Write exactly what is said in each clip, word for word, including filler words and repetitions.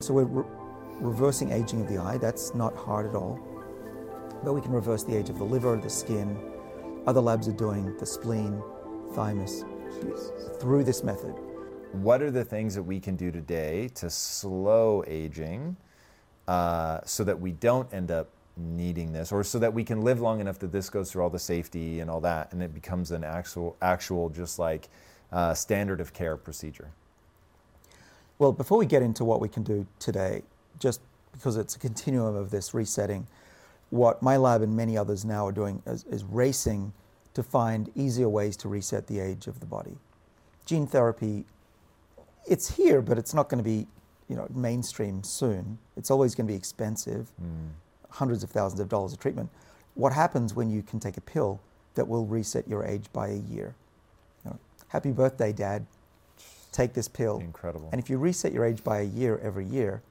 So we're re- reversing aging of the eye. That's not hard at all. But we can reverse the age of the liver, the skin. Other labs are doing the spleen, thymus, through this method. What are the things that we can do today to slow aging uh, so that we don't end up needing this, or so that we can live long enough that this goes through all the safety and all that, and it becomes an actual, actual just like uh, standard of care procedure? Well, before we get into what we can do today, just because it's a continuum of this resetting, what my lab and many others now are doing is, is racing to find easier ways to reset the age of the body. Gene therapy, it's here, but it's not going to be, you know, mainstream soon. It's always going to be expensive, mm. hundreds of thousands of dollars of treatment. What happens when you can take a pill that will reset your age by a year? You know, happy birthday, Dad. Take this pill. Incredible. And if you reset your age by a year every year,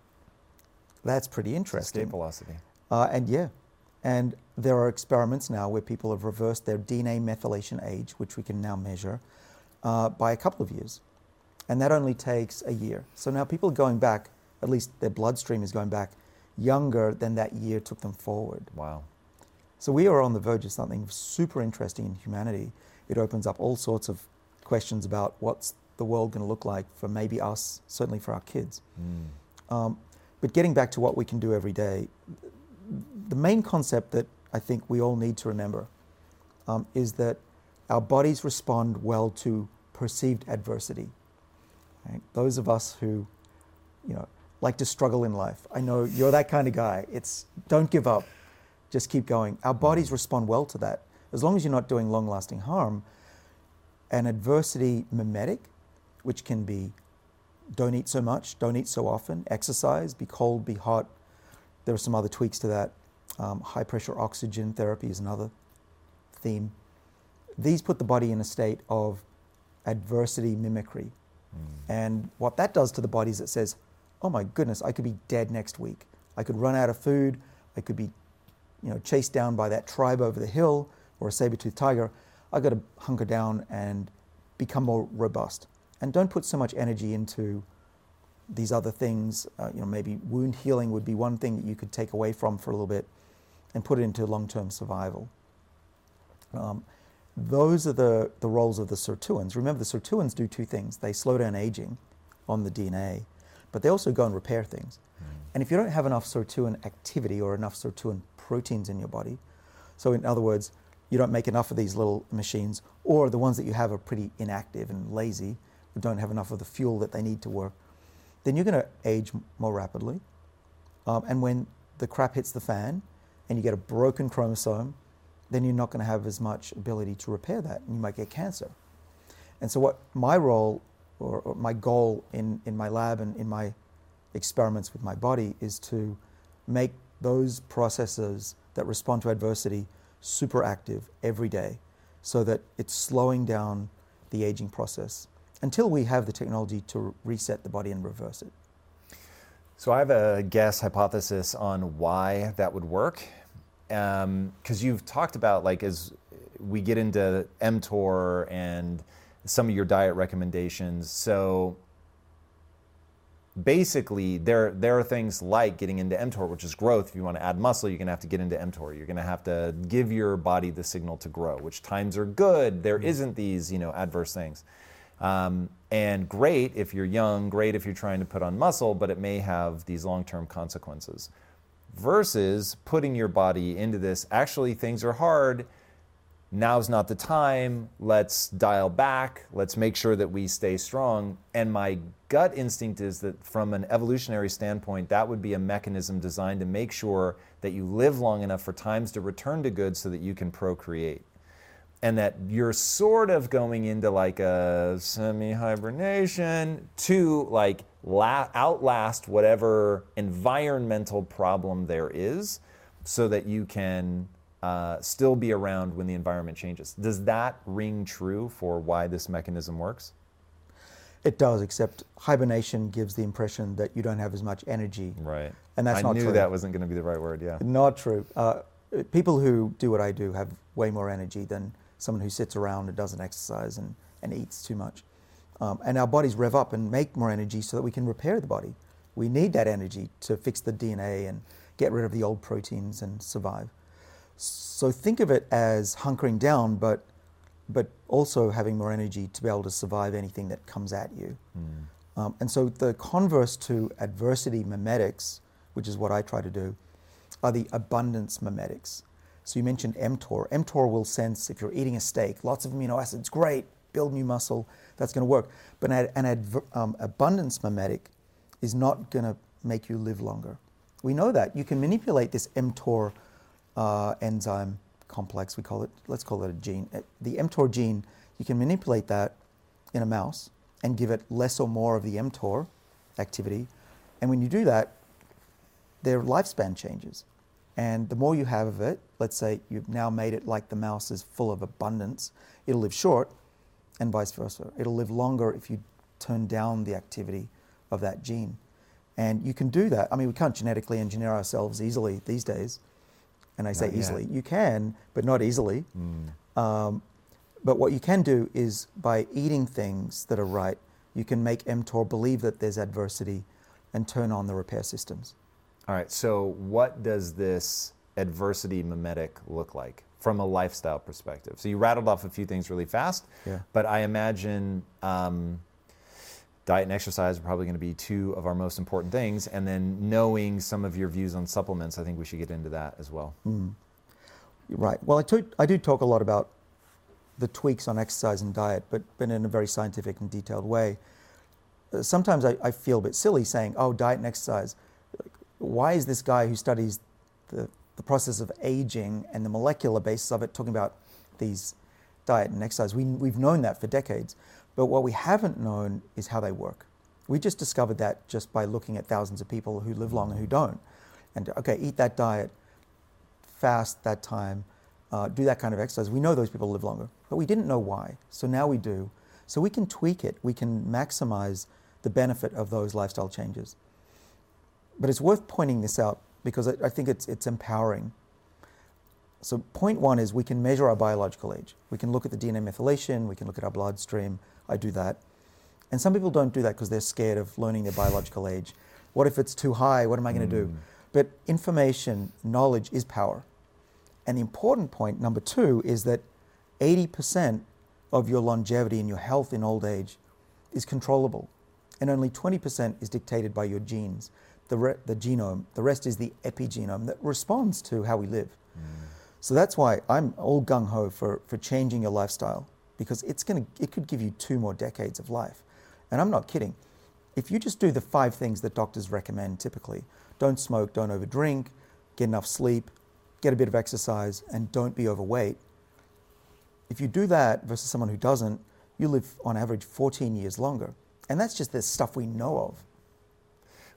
that's pretty interesting. Escape velocity. Uh, and yeah, and there are experiments now where people have reversed their D N A methylation age, which we can now measure, uh, by a couple of years. And that only takes a year. So now people are going back, at least their bloodstream is going back younger than that year took them forward. Wow. So we are on the verge of something super interesting in humanity. It opens up all sorts of questions about what's the world going to look like for maybe us, certainly for our kids. Mm. Um, but getting back to what we can do every day, the main concept that I think we all need to remember um, is that our bodies respond well to perceived adversity. Right? Those of us who, you know, like to struggle in life, I know you're that kind of guy. It's don't give up, just keep going. Our bodies respond well to that. As long as you're not doing long-lasting harm, an adversity mimetic, which can be don't eat so much, don't eat so often, exercise, be cold, be hot. There are some other tweaks to that. Um, high pressure oxygen therapy is another theme. These put the body in a state of adversity mimicry. Mm. And what that does to the body is it says, oh my goodness, I could be dead next week. I could run out of food. I could be, you know, chased down by that tribe over the hill or a saber-toothed tiger. I've got to hunker down and become more robust. And don't put so much energy into these other things. Uh, you know, maybe wound healing would be one thing that you could take away from for a little bit and put it into long-term survival. Um, those are the, the roles of the sirtuins. Remember, the sirtuins do two things. They slow down aging on the D N A, but they also go and repair things. Mm. And if you don't have enough sirtuin activity or enough sirtuin proteins in your body, so in other words, you don't make enough of these little machines, or the ones that you have are pretty inactive and lazy, don't have enough of the fuel that they need to work, then you're going to age more rapidly. Um, and when the crap hits the fan and you get a broken chromosome, then you're not going to have as much ability to repair that, and you might get cancer. And so what my role or, or my goal in, in my lab and in my experiments with my body is to make those processes that respond to adversity super active every day so that it's slowing down the aging process until we have the technology to reset the body and reverse it. So I have a guess hypothesis on why that would work. Um, 'cause you've talked about, like, as we get into mTOR and some of your diet recommendations, so basically there there are things like getting into mTOR, which is growth. If you want to add muscle, you're going to have to get into mTOR. You're going to have to give your body the signal to grow, which times are good. There isn't these, you know, adverse things. Um, and great if you're young, great if you're trying to put on muscle, but it may have these long-term consequences. versus putting your body into this, actually things are hard, now's not the time, let's dial back, let's make sure that we stay strong. And my gut instinct is that from an evolutionary standpoint, that would be a mechanism designed to make sure that you live long enough for times to return to good so that you can procreate. And that you're sort of going into like a semi-hibernation to like la- outlast whatever environmental problem there is so that you can uh, still be around when the environment changes. Does that ring true for why this mechanism works? It does, except hibernation gives the impression that you don't have as much energy. Right. And that's I not true. I knew that wasn't going to be the right word, yeah. Not true. Uh, People who do what I do have way more energy than someone who sits around and doesn't exercise and, and eats too much. Um, and our bodies rev up and make more energy so that we can repair the body. We need that energy to fix the D N A and get rid of the old proteins and survive. So think of it as hunkering down, but but also having more energy to be able to survive anything that comes at you. Mm. Um, and so the converse to adversity mimetics, which is what I try to do, are the abundance mimetics. So you mentioned mTOR. mTOR will sense if you're eating a steak, lots of amino acids, great, build new muscle, that's going to work. But an, an adver, um, abundance mimetic is not going to make you live longer. We know that. You can manipulate this mTOR uh, enzyme complex, we call it, let's call it a gene. The mTOR gene, you can manipulate that in a mouse and give it less or more of the mTOR activity. And when you do that, their lifespan changes. And the more you have of it, let's say you've now made it like the mouse is full of abundance, it'll live short and vice versa. It'll live longer if you turn down the activity of that gene. And you can do that. I mean, we can't genetically engineer ourselves easily these days. And I say easily. You can, but not easily. Mm. Um, but what you can do is by eating things that are right, you can make mTOR believe that there's adversity and turn on the repair systems. All right, so what does this adversity mimetic look like from a lifestyle perspective? So you rattled off a few things really fast, yeah. But I imagine um, diet and exercise are probably going to be two of our most important things, and then knowing some of your views on supplements, I think we should get into that as well. Mm. Right, well, I, t- I do talk a lot about the tweaks on exercise and diet, but, but in a very scientific and detailed way. Uh, sometimes I, I feel a bit silly saying, oh, diet and exercise. Why is this guy who studies the, the process of aging and the molecular basis of it talking about these diet and exercise? We, we've known that for decades, but what we haven't known is how they work. We just discovered that just by looking at thousands of people who live long and who don't. And okay, eat that diet, fast that time, uh, do that kind of exercise. We know those people live longer, but we didn't know why. So now we do. So we can tweak it. We can maximize the benefit of those lifestyle changes. But it's worth pointing this out because I, I think it's it's empowering. So point one is we can measure our biological age. We can look at the D N A methylation, we can look at our bloodstream. I do that. And some people don't do that because they're scared of learning their biological age. What if it's too high? What am I going to mm. do? But information, knowledge is power. And the important point, number two, is that eighty percent of your longevity and your health in old age is controllable. And only twenty percent is dictated by your genes. The, re- the genome, the rest is the epigenome that responds to how we live. Mm. So that's why I'm all gung-ho for, for changing your lifestyle because it's gonna it could give you two more decades of life. And I'm not kidding. If you just do the five things that doctors recommend typically, don't smoke, don't overdrink, get enough sleep, get a bit of exercise, and don't be overweight. If you do that versus someone who doesn't, you live on average fourteen years longer. And that's just the stuff we know of.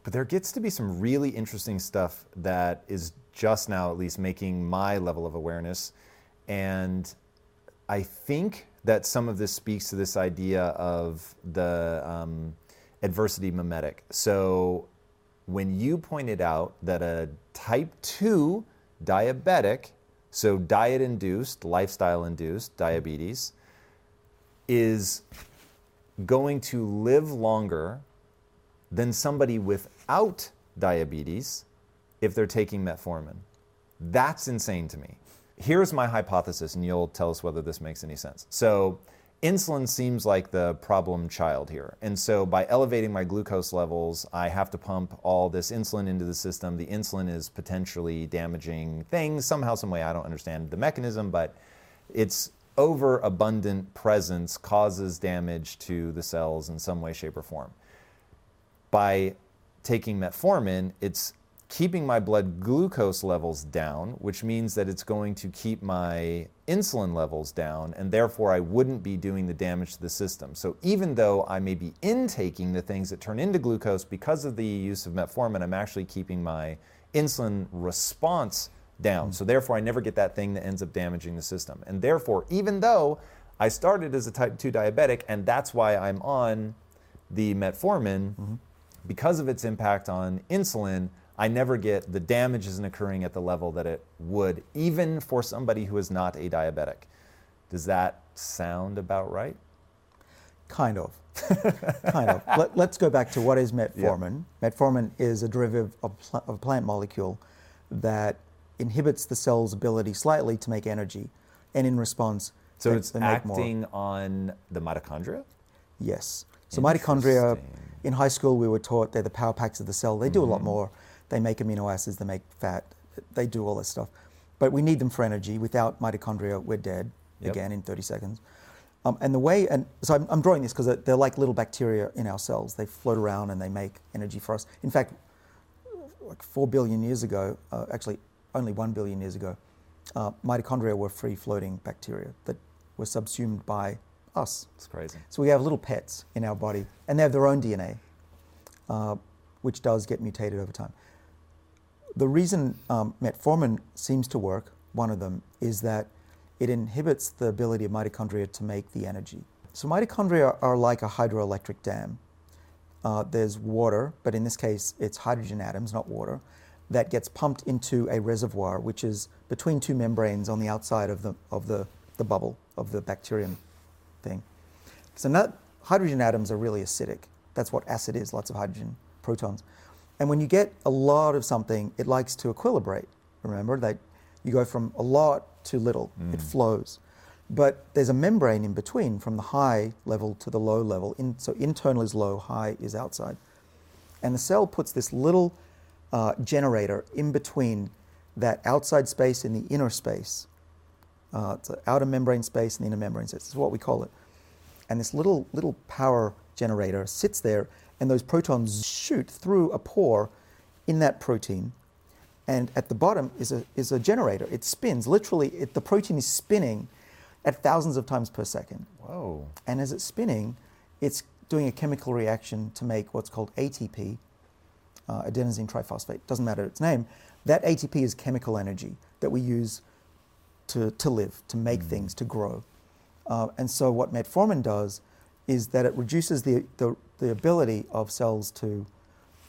But there gets to be some really interesting stuff that is just now at least making my level of awareness. And I think that some of this speaks to this idea of the um, adversity mimetic. So when you pointed out that a type two diabetic, so diet-induced, lifestyle-induced diabetes, is going to live longer than somebody without diabetes if they're taking metformin. That's insane to me. Here's my hypothesis, and you'll tell us whether this makes any sense. So insulin seems like the problem child here. And so by elevating my glucose levels, I have to pump all this insulin into the system. The insulin is potentially damaging things somehow, some way. I don't understand the mechanism, but its overabundant presence causes damage to the cells in some way, shape, or form. By taking metformin, it's keeping my blood glucose levels down, which means that it's going to keep my insulin levels down, and therefore I wouldn't be doing the damage to the system. So even though I may be intaking the things that turn into glucose, because of the use of metformin, I'm actually keeping my insulin response down. Mm-hmm. So therefore I never get that thing that ends up damaging the system. And therefore, even though I started as a type two diabetic, and that's why I'm on the metformin, mm-hmm. because of its impact on insulin, I never get the damage isn't occurring at the level that it would, even for somebody who is not a diabetic. Does that sound about right? Kind of. kind of. Let, let's go back to what is metformin. Yep. Metformin is a derivative of, pl- of a plant molecule that inhibits the cell's ability slightly to make energy, and in response, so they, it's they acting more. on the mitochondria? Yes. So mitochondria, in high school we were taught they're the power packs of the cell. They do mm-hmm. a lot more. They make amino acids, they make fat, they do all this stuff. But we need them for energy. Without mitochondria, we're dead, yep. again, in thirty seconds. Um, and the way, and so I'm, I'm drawing this because they're like little bacteria in our cells. They float around and they make energy for us. In fact, like four billion years ago, uh, actually only one billion years ago, uh, mitochondria were free-floating bacteria that were subsumed by us. It's crazy. So we have little pets in our body, and they have their own D N A, uh, which does get mutated over time. The reason um, metformin seems to work, one of them, is that it inhibits the ability of mitochondria to make the energy. So mitochondria are like a hydroelectric dam. Uh, there's water, but in this case, it's hydrogen atoms, not water, that gets pumped into a reservoir, which is between two membranes on the outside of the of the, the bubble of the bacterium thing. So not, hydrogen atoms are really acidic. That's what acid is, lots of hydrogen protons. And when you get a lot of something, it likes to equilibrate. Remember that you go from a lot to little, mm. it flows. But there's a membrane in between from the high level to the low level. In, so internal is low, high is outside. And the cell puts this little uh, generator in between that outside space and the inner space. Uh, it's an outer membrane space and the inner membrane space. This is what we call it. And this little little power generator sits there, and those protons shoot through a pore in that protein. And at the bottom is a is a generator. It spins, literally, it, the protein is spinning at thousands of times per second. Whoa. And as it's spinning, it's doing a chemical reaction to make what's called A T P, uh, adenosine triphosphate, doesn't matter its name. That A T P is chemical energy that we use to, to live, to make mm. things, to grow. Uh, and so what metformin does is that it reduces the, the the ability of cells to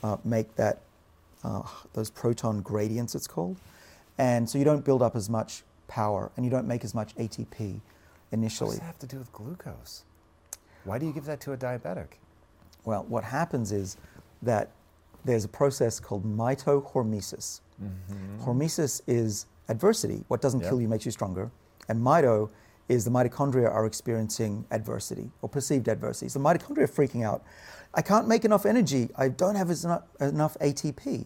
uh, make that, uh, those proton gradients it's called. And so you don't build up as much power and you don't make as much A T P initially. What does that have to do with glucose? Why do you give that to a diabetic? Well, what happens is that there's a process called mitohormesis. Mm-hmm. Hormesis is adversity. What doesn't yep. kill you makes you stronger. And mito is the mitochondria are experiencing adversity or perceived adversity. So the mitochondria are freaking out. I can't make enough energy. I don't have enough A T P.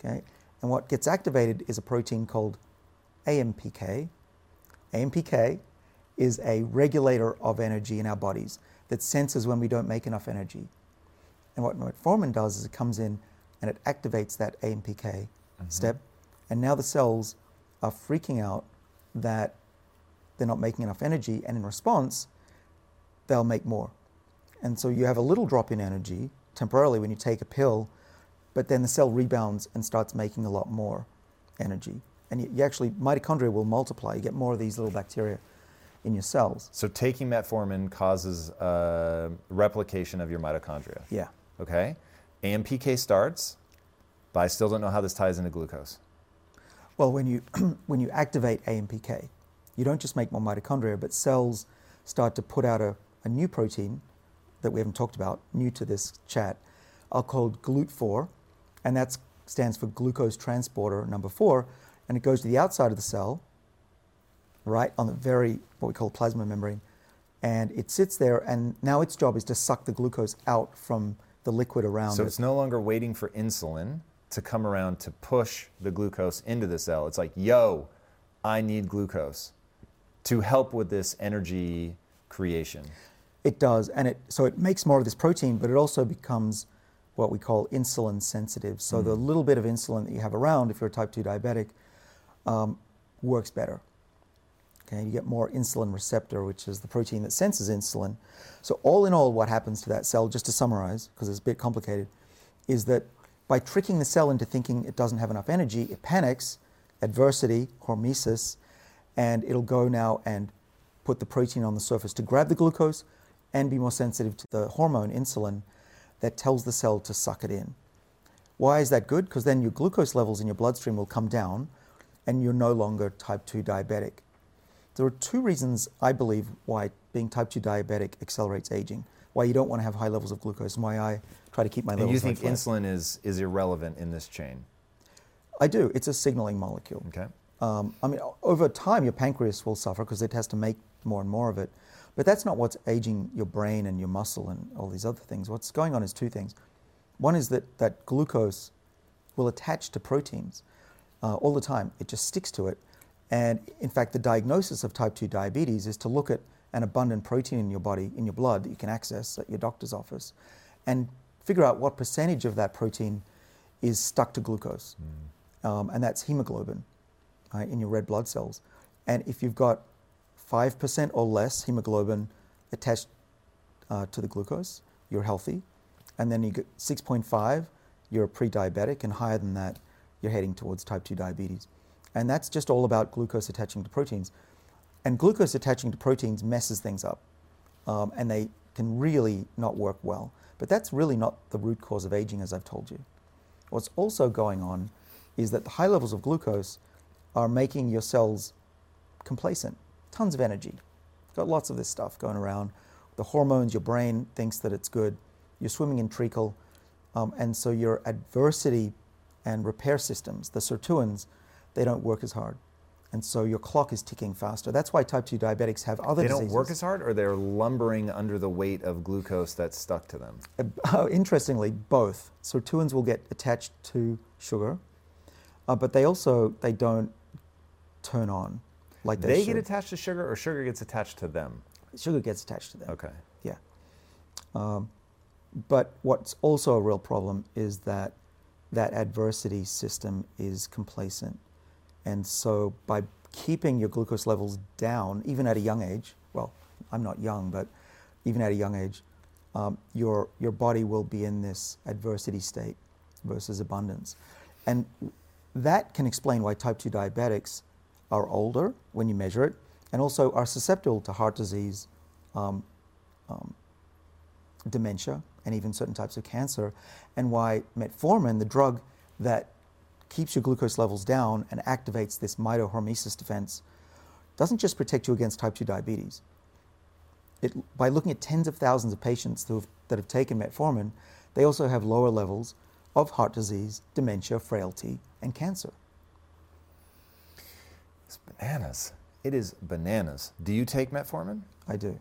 Okay, and what gets activated is a protein called A M P K. A M P K is a regulator of energy in our bodies that senses when we don't make enough energy. And what metformin does is it comes in and it activates that A M P K mm-hmm. step. And now the cells are freaking out that they're not making enough energy, and in response, they'll make more. And so you have a little drop in energy temporarily when you take a pill, but then the cell rebounds and starts making a lot more energy. And you, you actually, mitochondria will multiply. You get more of these little bacteria in your cells. So taking metformin causes uh, replication of your mitochondria. Yeah. Okay. A M P K starts, but I still don't know how this ties into glucose. Well, when you when you activate A M P K, you don't just make more mitochondria, but cells start to put out a, a new protein that we haven't talked about, new to this chat, are called GLUT four, and that stands for glucose transporter number four, and it goes to the outside of the cell, right on the very, what we call plasma membrane, and it sits there, and now its job is to suck the glucose out from the liquid around it. So it's no longer waiting for insulin to come around to push the glucose into the cell. It's like, yo, I need glucose to help with this energy creation. It does, and it so it makes more of this protein, but it also becomes what we call insulin sensitive. So mm. the little bit of insulin that you have around, if you're a type two diabetic, um, works better. Okay, you get more insulin receptor, which is the protein that senses insulin. So all in all, what happens to that cell, just to summarize, because it's a bit complicated, is that by tricking the cell into thinking it doesn't have enough energy, it panics, adversity, hormesis, and it'll go now and put the protein on the surface to grab the glucose and be more sensitive to the hormone insulin that tells the cell to suck it in. Why is that good? Because then your glucose levels in your bloodstream will come down and you're no longer type two diabetic. There are two reasons, I believe, why being type two diabetic accelerates aging, why you don't want to have high levels of glucose, and why I try to keep my and levels. And you think right insulin is, is irrelevant in this chain? I do. It's a signaling molecule. Okay. Um, I mean, over time, your pancreas will suffer because it has to make more and more of it. But that's not what's aging your brain and your muscle and all these other things. What's going on is two things. One is that, that glucose will attach to proteins uh, all the time. It just sticks to it. And in fact, the diagnosis of type two diabetes is to look at an abundant protein in your body, in your blood, that you can access at your doctor's office and figure out what percentage of that protein is stuck to glucose. Mm. Um, and that's hemoglobin right, in your red blood cells. And if you've got five percent or less hemoglobin attached uh, to the glucose, you're healthy. And then you get six point five, you're pre-diabetic, and higher than that, you're heading towards type two diabetes. And that's just all about glucose attaching to proteins. And glucose attaching to proteins messes things up, um, and they can really not work well. But that's really not the root cause of aging, as I've told you. What's also going on is that the high levels of glucose are making your cells complacent. Tons of energy. Got lots of this stuff going around. The hormones, your brain thinks that it's good. You're swimming in treacle. Um, and so your adversity and repair systems, the sirtuins, they don't work as hard. And so your clock is ticking faster. That's why type two diabetics have other they diseases. They don't work as hard, or they're lumbering under the weight of glucose that's stuck to them? Uh, interestingly, both. Sirtuins will get attached to sugar, uh, but they also, they don't turn on like they, they should. They get attached to sugar, or sugar gets attached to them? Sugar gets attached to them. Okay. Yeah. Um, but what's also a real problem is that that adversity system is complacent. And so by keeping your glucose levels down, even at a young age, well, I'm not young, but even at a young age, um, your your body will be in this adversity state versus abundance. And that can explain why type two diabetics are older when you measure it, and also are susceptible to heart disease, um, um, dementia, and even certain types of cancer, and why metformin, the drug that keeps your glucose levels down and activates this mitohormesis defense, doesn't just protect you against type two diabetes. It, by looking at tens of thousands of patients who have, that have taken metformin, they also have lower levels of heart disease, dementia, frailty, and cancer. It's bananas. It is bananas. Do you take metformin? I do.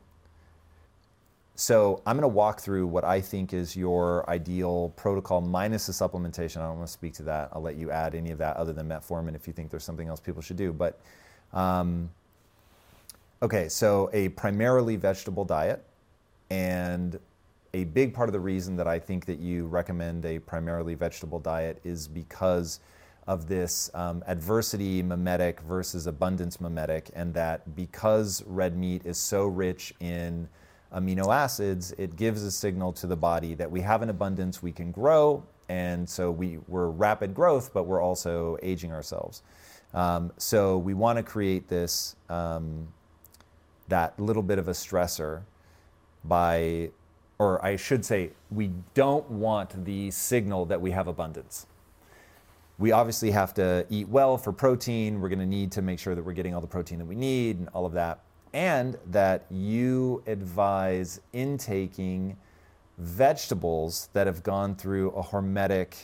So I'm going to walk through what I think is your ideal protocol minus the supplementation. I don't want to speak to that. I'll let you add any of that other than metformin if you think there's something else people should do. But, um, okay, so a primarily vegetable diet, and a big part of the reason that I think that you recommend a primarily vegetable diet is because of this um, adversity mimetic versus abundance mimetic, and that because red meat is so rich in amino acids, it gives a signal to the body that we have an abundance, we can grow, and so we, we're rapid growth, but we're also aging ourselves. Um, so we want to create this, um, that little bit of a stressor by, or I should say, we don't want the signal that we have abundance. We obviously have to eat well for protein. We're going to need to make sure that we're getting all the protein that we need and all of that. And that you advise intaking vegetables that have gone through a hormetic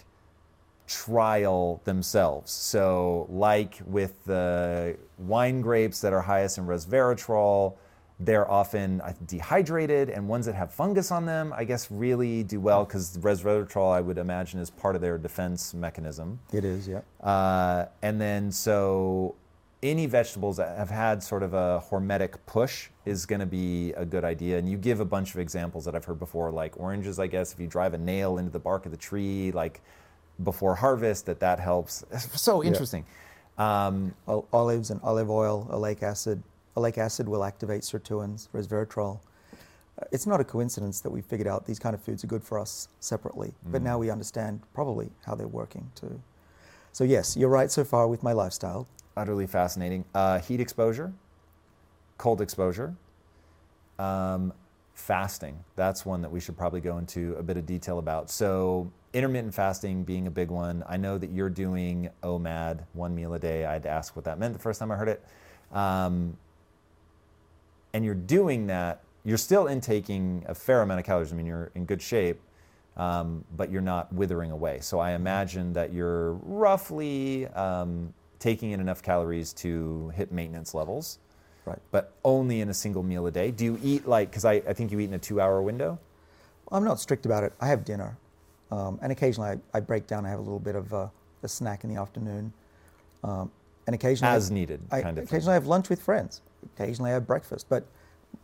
trial themselves. So like with the wine grapes that are highest in resveratrol, They're often dehydrated, and ones that have fungus on them, I guess, really do well because resveratrol, I would imagine, is part of their defense mechanism. It is, yeah. Uh, and then so any vegetables that have had sort of a hormetic push is going to be a good idea. And you give a bunch of examples that I've heard before, like oranges, I guess, if you drive a nail into the bark of the tree, like before harvest, that that helps. It's so interesting. Yeah. Um, Olives and olive oil, oleic acid. Oleic acid will activate sirtuins, resveratrol. It's not a coincidence that we figured out these kind of foods are good for us separately, mm. but now we understand probably how they're working too. So yes, you're right so far with my lifestyle. Utterly fascinating. Uh, heat exposure, cold exposure, um, fasting. That's one that we should probably go into a bit of detail about. So intermittent fasting being a big one. I know that you're doing O M A D, one meal a day. I had to ask what that meant the first time I heard it. Um, And you're doing that, you're still intaking a fair amount of calories. I mean, you're in good shape, um, but you're not withering away. So I imagine that you're roughly um, taking in enough calories to hit maintenance levels, right? But only in a single meal a day. Do you eat like, because I, I think you eat in a two-hour window? I'm not strict about it. I have dinner. Um, and occasionally I, I break down. I have a little bit of a, a snack in the afternoon. Um, and occasionally... As needed, I, kind I, of Occasionally thing. I have lunch with friends. Occasionally I have breakfast, but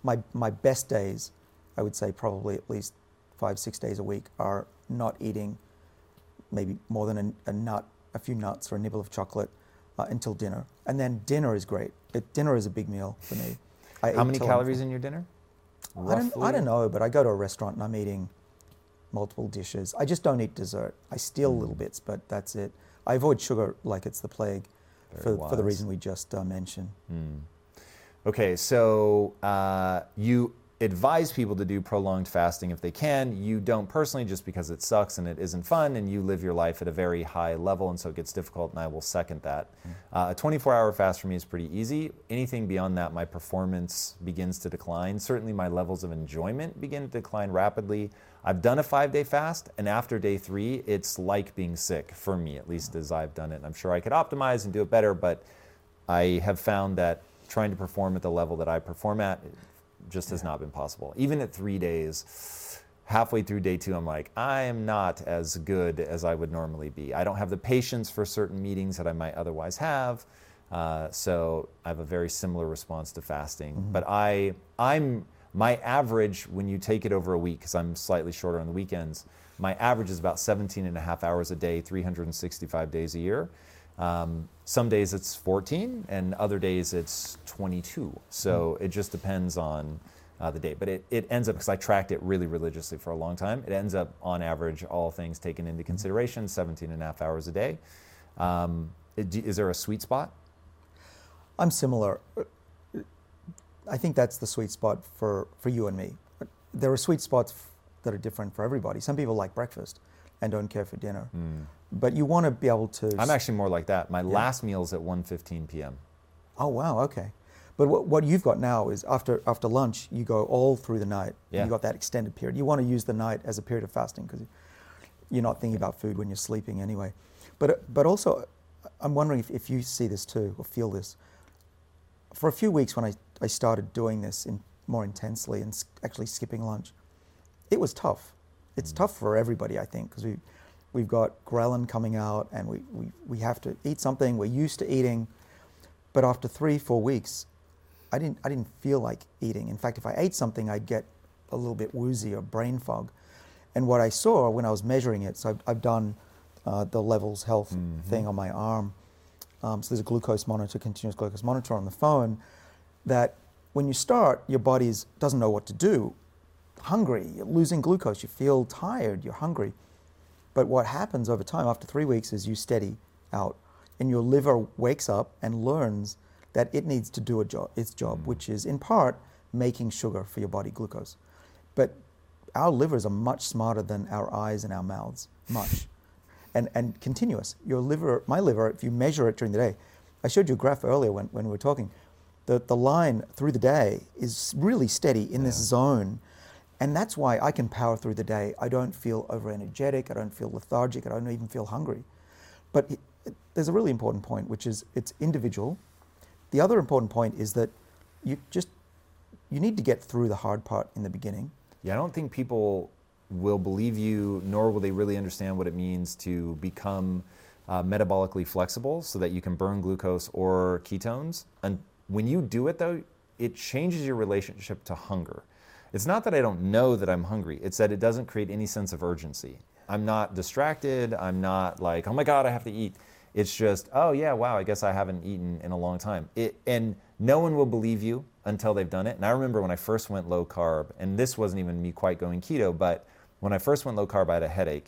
my my best days, I would say probably at least five, six days a week, are not eating maybe more than a, a nut, a few nuts or a nibble of chocolate uh, until dinner. And then dinner is great. It, dinner is a big meal for me. I How many calories I'm, in your dinner? I don't, I don't know, but I go to a restaurant and I'm eating multiple dishes. I just don't eat dessert. I steal mm. little bits, but that's it. I avoid sugar like it's the plague for, for the reason we just uh, mentioned. Mm. Okay, so uh, you advise people to do prolonged fasting if they can. You don't personally, just because it sucks and it isn't fun, and you live your life at a very high level, and so it gets difficult, and I will second that. Uh, a twenty-four hour fast for me is pretty easy. Anything beyond that, my performance begins to decline. Certainly my levels of enjoyment begin to decline rapidly. I've done a five-day fast, and after day three, it's like being sick, for me at least, as I've done it. And I'm sure I could optimize and do it better, but I have found that trying to perform at the level that I perform at just has yeah. not been possible. Even at three days, halfway through day two, I'm like, I am not as good as I would normally be. I don't have the patience for certain meetings that I might otherwise have. Uh, so I have a very similar response to fasting. Mm-hmm. But I, I'm my average, when you take it over a week, because I'm slightly shorter on the weekends, my average is about seventeen and a half hours a day, three hundred sixty-five days a year. Um, some days it's fourteen and other days it's twenty-two. So mm. it just depends on uh, the day. But it, it ends up, because I tracked it really religiously for a long time, it ends up on average, all things taken into consideration, seventeen and a half hours a day. Um, it, is there a sweet spot? I'm similar. I think that's the sweet spot for, for you and me. There are sweet spots that are different for everybody. Some people like breakfast and don't care for dinner. Mm. But you want to be able to... I'm actually more like that. My yeah. last meal is at one fifteen p.m. Oh, wow, okay. But what, what you've got now is after after lunch, you go all through the night. Yeah. You've got that extended period. You want to use the night as a period of fasting because you're not thinking about food when you're sleeping anyway. But but also, I'm wondering if, if you see this too or feel this. For a few weeks when I, I started doing this in, more intensely and actually skipping lunch, it was tough. It's mm. tough for everybody, I think, because we... We've got ghrelin coming out and we, we, we have to eat something we're used to eating. But after three, four weeks, I didn't I didn't feel like eating. In fact, if I ate something, I'd get a little bit woozy or brain fog. And what I saw when I was measuring it, so I've, I've done uh, the Levels health mm-hmm. thing on my arm. Um, so there's a glucose monitor, continuous glucose monitor on the phone, that when you start, your body doesn't know what to do. Hungry, you're losing glucose, you feel tired, you're hungry. But what happens over time, after three weeks, is you steady out, and your liver wakes up and learns that it needs to do a job, its job, mm. which is in part making sugar for your body, glucose. But our livers are much smarter than our eyes and our mouths, much, and and continuous. Your liver, my liver, if you measure it during the day, I showed you a graph earlier when, when we were talking, the the line through the day is really steady in yeah. this zone. And that's why I can power through the day. I don't feel over-energetic, I don't feel lethargic, I don't even feel hungry. But it, it, there's a really important point, which is it's individual. The other important point is that you just you need to get through the hard part in the beginning. Yeah, I don't think people will believe you, nor will they really understand what it means to become uh, metabolically flexible so that you can burn glucose or ketones. And when you do it, though, it changes your relationship to hunger. It's not that I don't know that I'm hungry. It's that it doesn't create any sense of urgency. I'm not distracted. I'm not like, oh my God, I have to eat. It's just, oh yeah, wow, I guess I haven't eaten in a long time. It, and no one will believe you until they've done it. And I remember when I first went low carb, and this wasn't even me quite going keto, but when I first went low carb, I had a headache.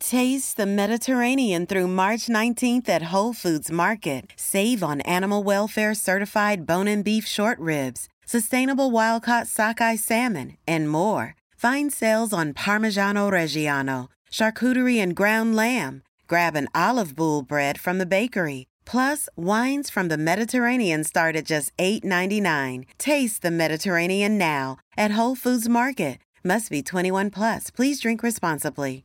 Taste the Mediterranean through March nineteenth at Whole Foods Market. Save on animal welfare certified bone-in beef short ribs, sustainable wild-caught sockeye salmon, and more. Find sales on Parmigiano Reggiano, charcuterie and ground lamb. Grab an olive boule bread from the bakery. Plus, wines from the Mediterranean start at just eight ninety-nine. Taste the Mediterranean now at Whole Foods Market. Must be twenty-one plus. Please drink responsibly.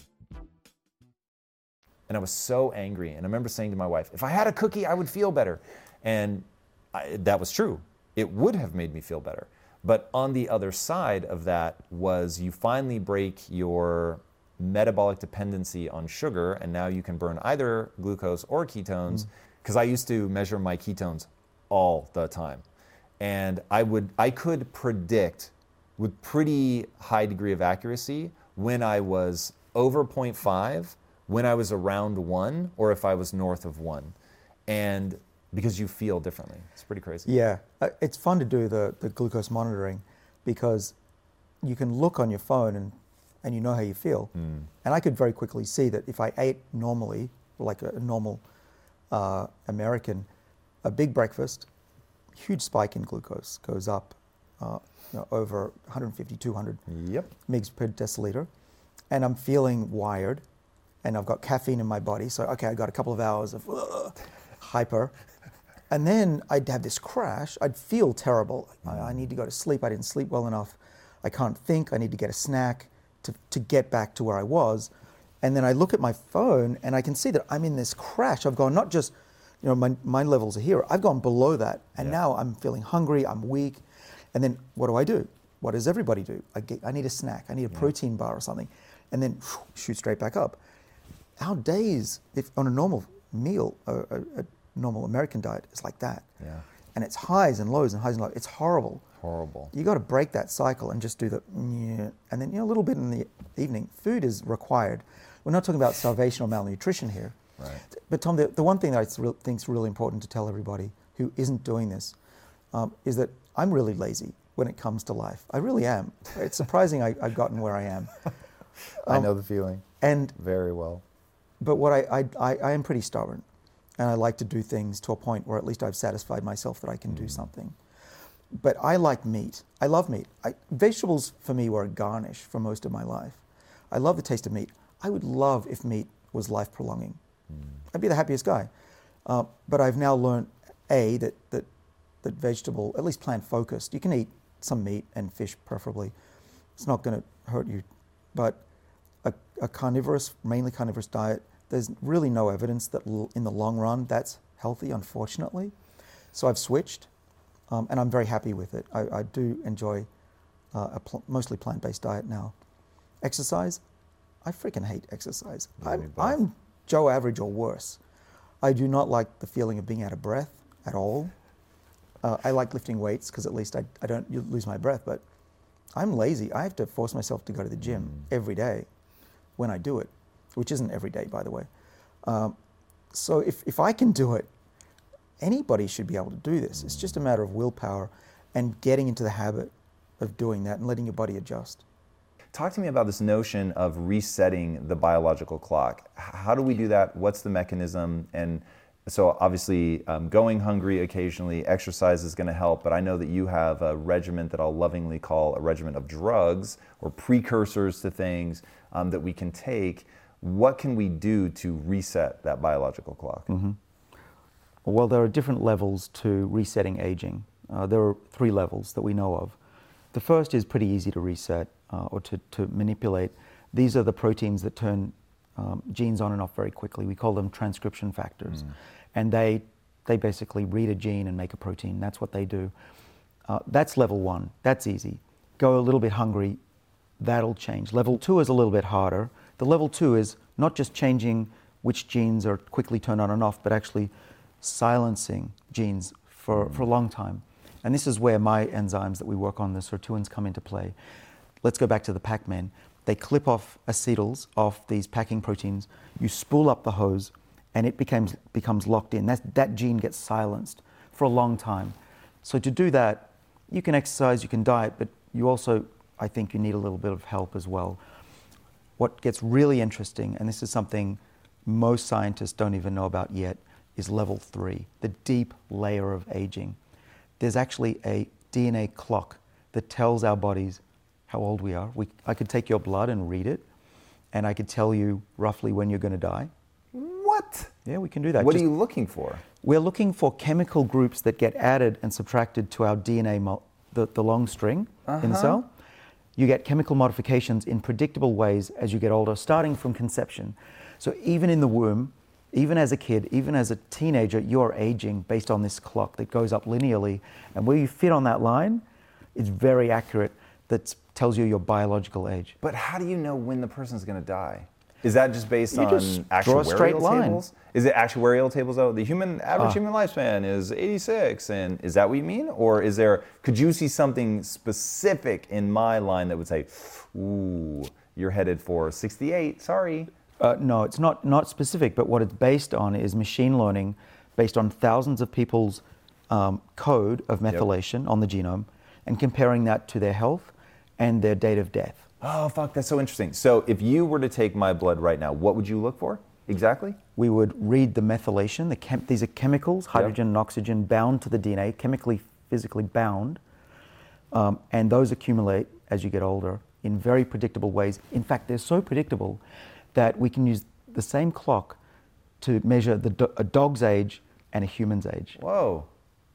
And I was so angry. And I remember saying to my wife, if I had a cookie, I would feel better. And I, that was true. It would have made me feel better. But on the other side of that was you finally break your metabolic dependency on sugar. And now you can burn either glucose or ketones. Because mm-hmm. I used to measure my ketones all the time. And I would, I could predict with pretty high degree of accuracy when I was over zero point five, when I was around one, or if I was north of one. And because you feel differently. It's pretty crazy. Yeah. It's fun to do the, the glucose monitoring because you can look on your phone and, and you know how you feel. Mm. And I could very quickly see that if I ate normally, like a normal uh, American, a big breakfast, huge spike in glucose, goes up uh, you know, over one fifty, two hundred yep. milligrams per deciliter. And I'm feeling wired. And I've got caffeine in my body, so okay, I got a couple of hours of uh, hyper. And then I'd have this crash, I'd feel terrible. I, I need to go to sleep, I didn't sleep well enough. I can't think, I need to get a snack to, to get back to where I was. And then I look at my phone and I can see that I'm in this crash. I've gone not just, you know, my mind levels are here, I've gone below that. And yeah. now I'm feeling hungry, I'm weak. And then what do I do? What does everybody do? I, get, I need a snack, I need a yeah. protein bar or something. And then whew, shoot straight back up. Our days, if on a normal meal, a, a, a normal American diet is like that. Yeah. And it's highs and lows and highs and lows. It's horrible. Horrible. You got to break that cycle and just do the, and then you know a little bit in the evening. Food is required. We're not talking about starvation or malnutrition here. Right. But Tom, the, the one thing that I think is really important to tell everybody who isn't doing this um, is that I'm really lazy when it comes to life. I really am. It's surprising I, I've gotten where I am. Um, I know the feeling. And very well. But what I, I, I am pretty stubborn, and I like to do things to a point where at least I've satisfied myself that I can mm. do something. But I like meat. I love meat. I, vegetables for me were a garnish for most of my life. I love the taste of meat. I would love if meat was life prolonging. Mm. I'd be the happiest guy. Uh, but I've now learned, A, that, that, that vegetable, at least plant focused, you can eat some meat and fish preferably. It's not gonna hurt you. But a, a carnivorous, mainly carnivorous diet, there's really no evidence that l- in the long run that's healthy, unfortunately. So I've switched, um, and I'm very happy with it. I, I do enjoy uh, a pl- mostly plant-based diet now. Exercise, I freaking hate exercise. I'm, I'm Joe average or worse. I do not like the feeling of being out of breath at all. Uh, I like lifting weights because at least I, I don't lose my breath, but I'm lazy. I have to force myself to go to the gym mm. every day when I do it, which isn't every day, by the way. Um, so if, if I can do it, anybody should be able to do this. Mm. It's just a matter of willpower and getting into the habit of doing that and letting your body adjust. Talk to me about this notion of resetting the biological clock. How do we do that? What's the mechanism? And so obviously um, going hungry occasionally, exercise is going to help, but I know that you have a regimen that I'll lovingly call a regimen of drugs or precursors to things um, that we can take. What can we do to reset that biological clock? Mm-hmm. Well, there are different levels to resetting aging. Uh, there are three levels that we know of. The first is pretty easy to reset uh, or to, to manipulate. These are the proteins that turn um, genes on and off very quickly. We call them transcription factors. Mm. And they they basically read a gene and make a protein. That's what they do. Uh, that's level one. That's easy. Go a little bit hungry. That'll change. Level two is a little bit harder. The level two is not just changing which genes are quickly turned on and off, but actually silencing genes for, mm. for a long time. And this is where my enzymes that we work on, the sirtuins, come into play. Let's go back to the Pac-Man. They clip off acetyls off these packing proteins. You spool up the hose and it becomes, becomes locked in. That's, that gene gets silenced for a long time. So to do that, you can exercise, you can diet, but you also, I think, you need a little bit of help as well. What gets really interesting, and this is something most scientists don't even know about yet, is level three, the deep layer of aging. There's actually a D N A clock that tells our bodies how old we are. We, I could take your blood and read it, and I could tell you roughly when you're going to die. What? Yeah, we can do that. What Just, are you looking for? We're looking for chemical groups that get added and subtracted to our D N A, mo- the, the long string uh-huh. in the cell. You get chemical modifications in predictable ways as you get older, starting from conception. So even in the womb, even as a kid, even as a teenager, you're aging based on this clock that goes up linearly. And where you fit on that line, it's very accurate. That tells you your biological age. But how do you know when the person's going to die? Is that just based you on just actuarial tables? Is it actuarial tables? Oh, the human average ah. human lifespan is eighty-six, and is that what you mean? Or is there? Could you see something specific in my line that would say, "Ooh, you're headed for sixty-eight. Sorry." Uh, no, it's not, not specific, but what it's based on is machine learning based on thousands of people's um, code of methylation yep. on the genome and comparing that to their health and their date of death. Oh, fuck, that's so interesting. So if you were to take my blood right now, what would you look for exactly? We would read the methylation. The chem- these are chemicals, hydrogen yep. and oxygen, bound to the D N A, chemically, physically bound. Um, and those accumulate as you get older in very predictable ways. In fact, they're so predictable that we can use the same clock to measure the do- a dog's age and a human's age. Whoa.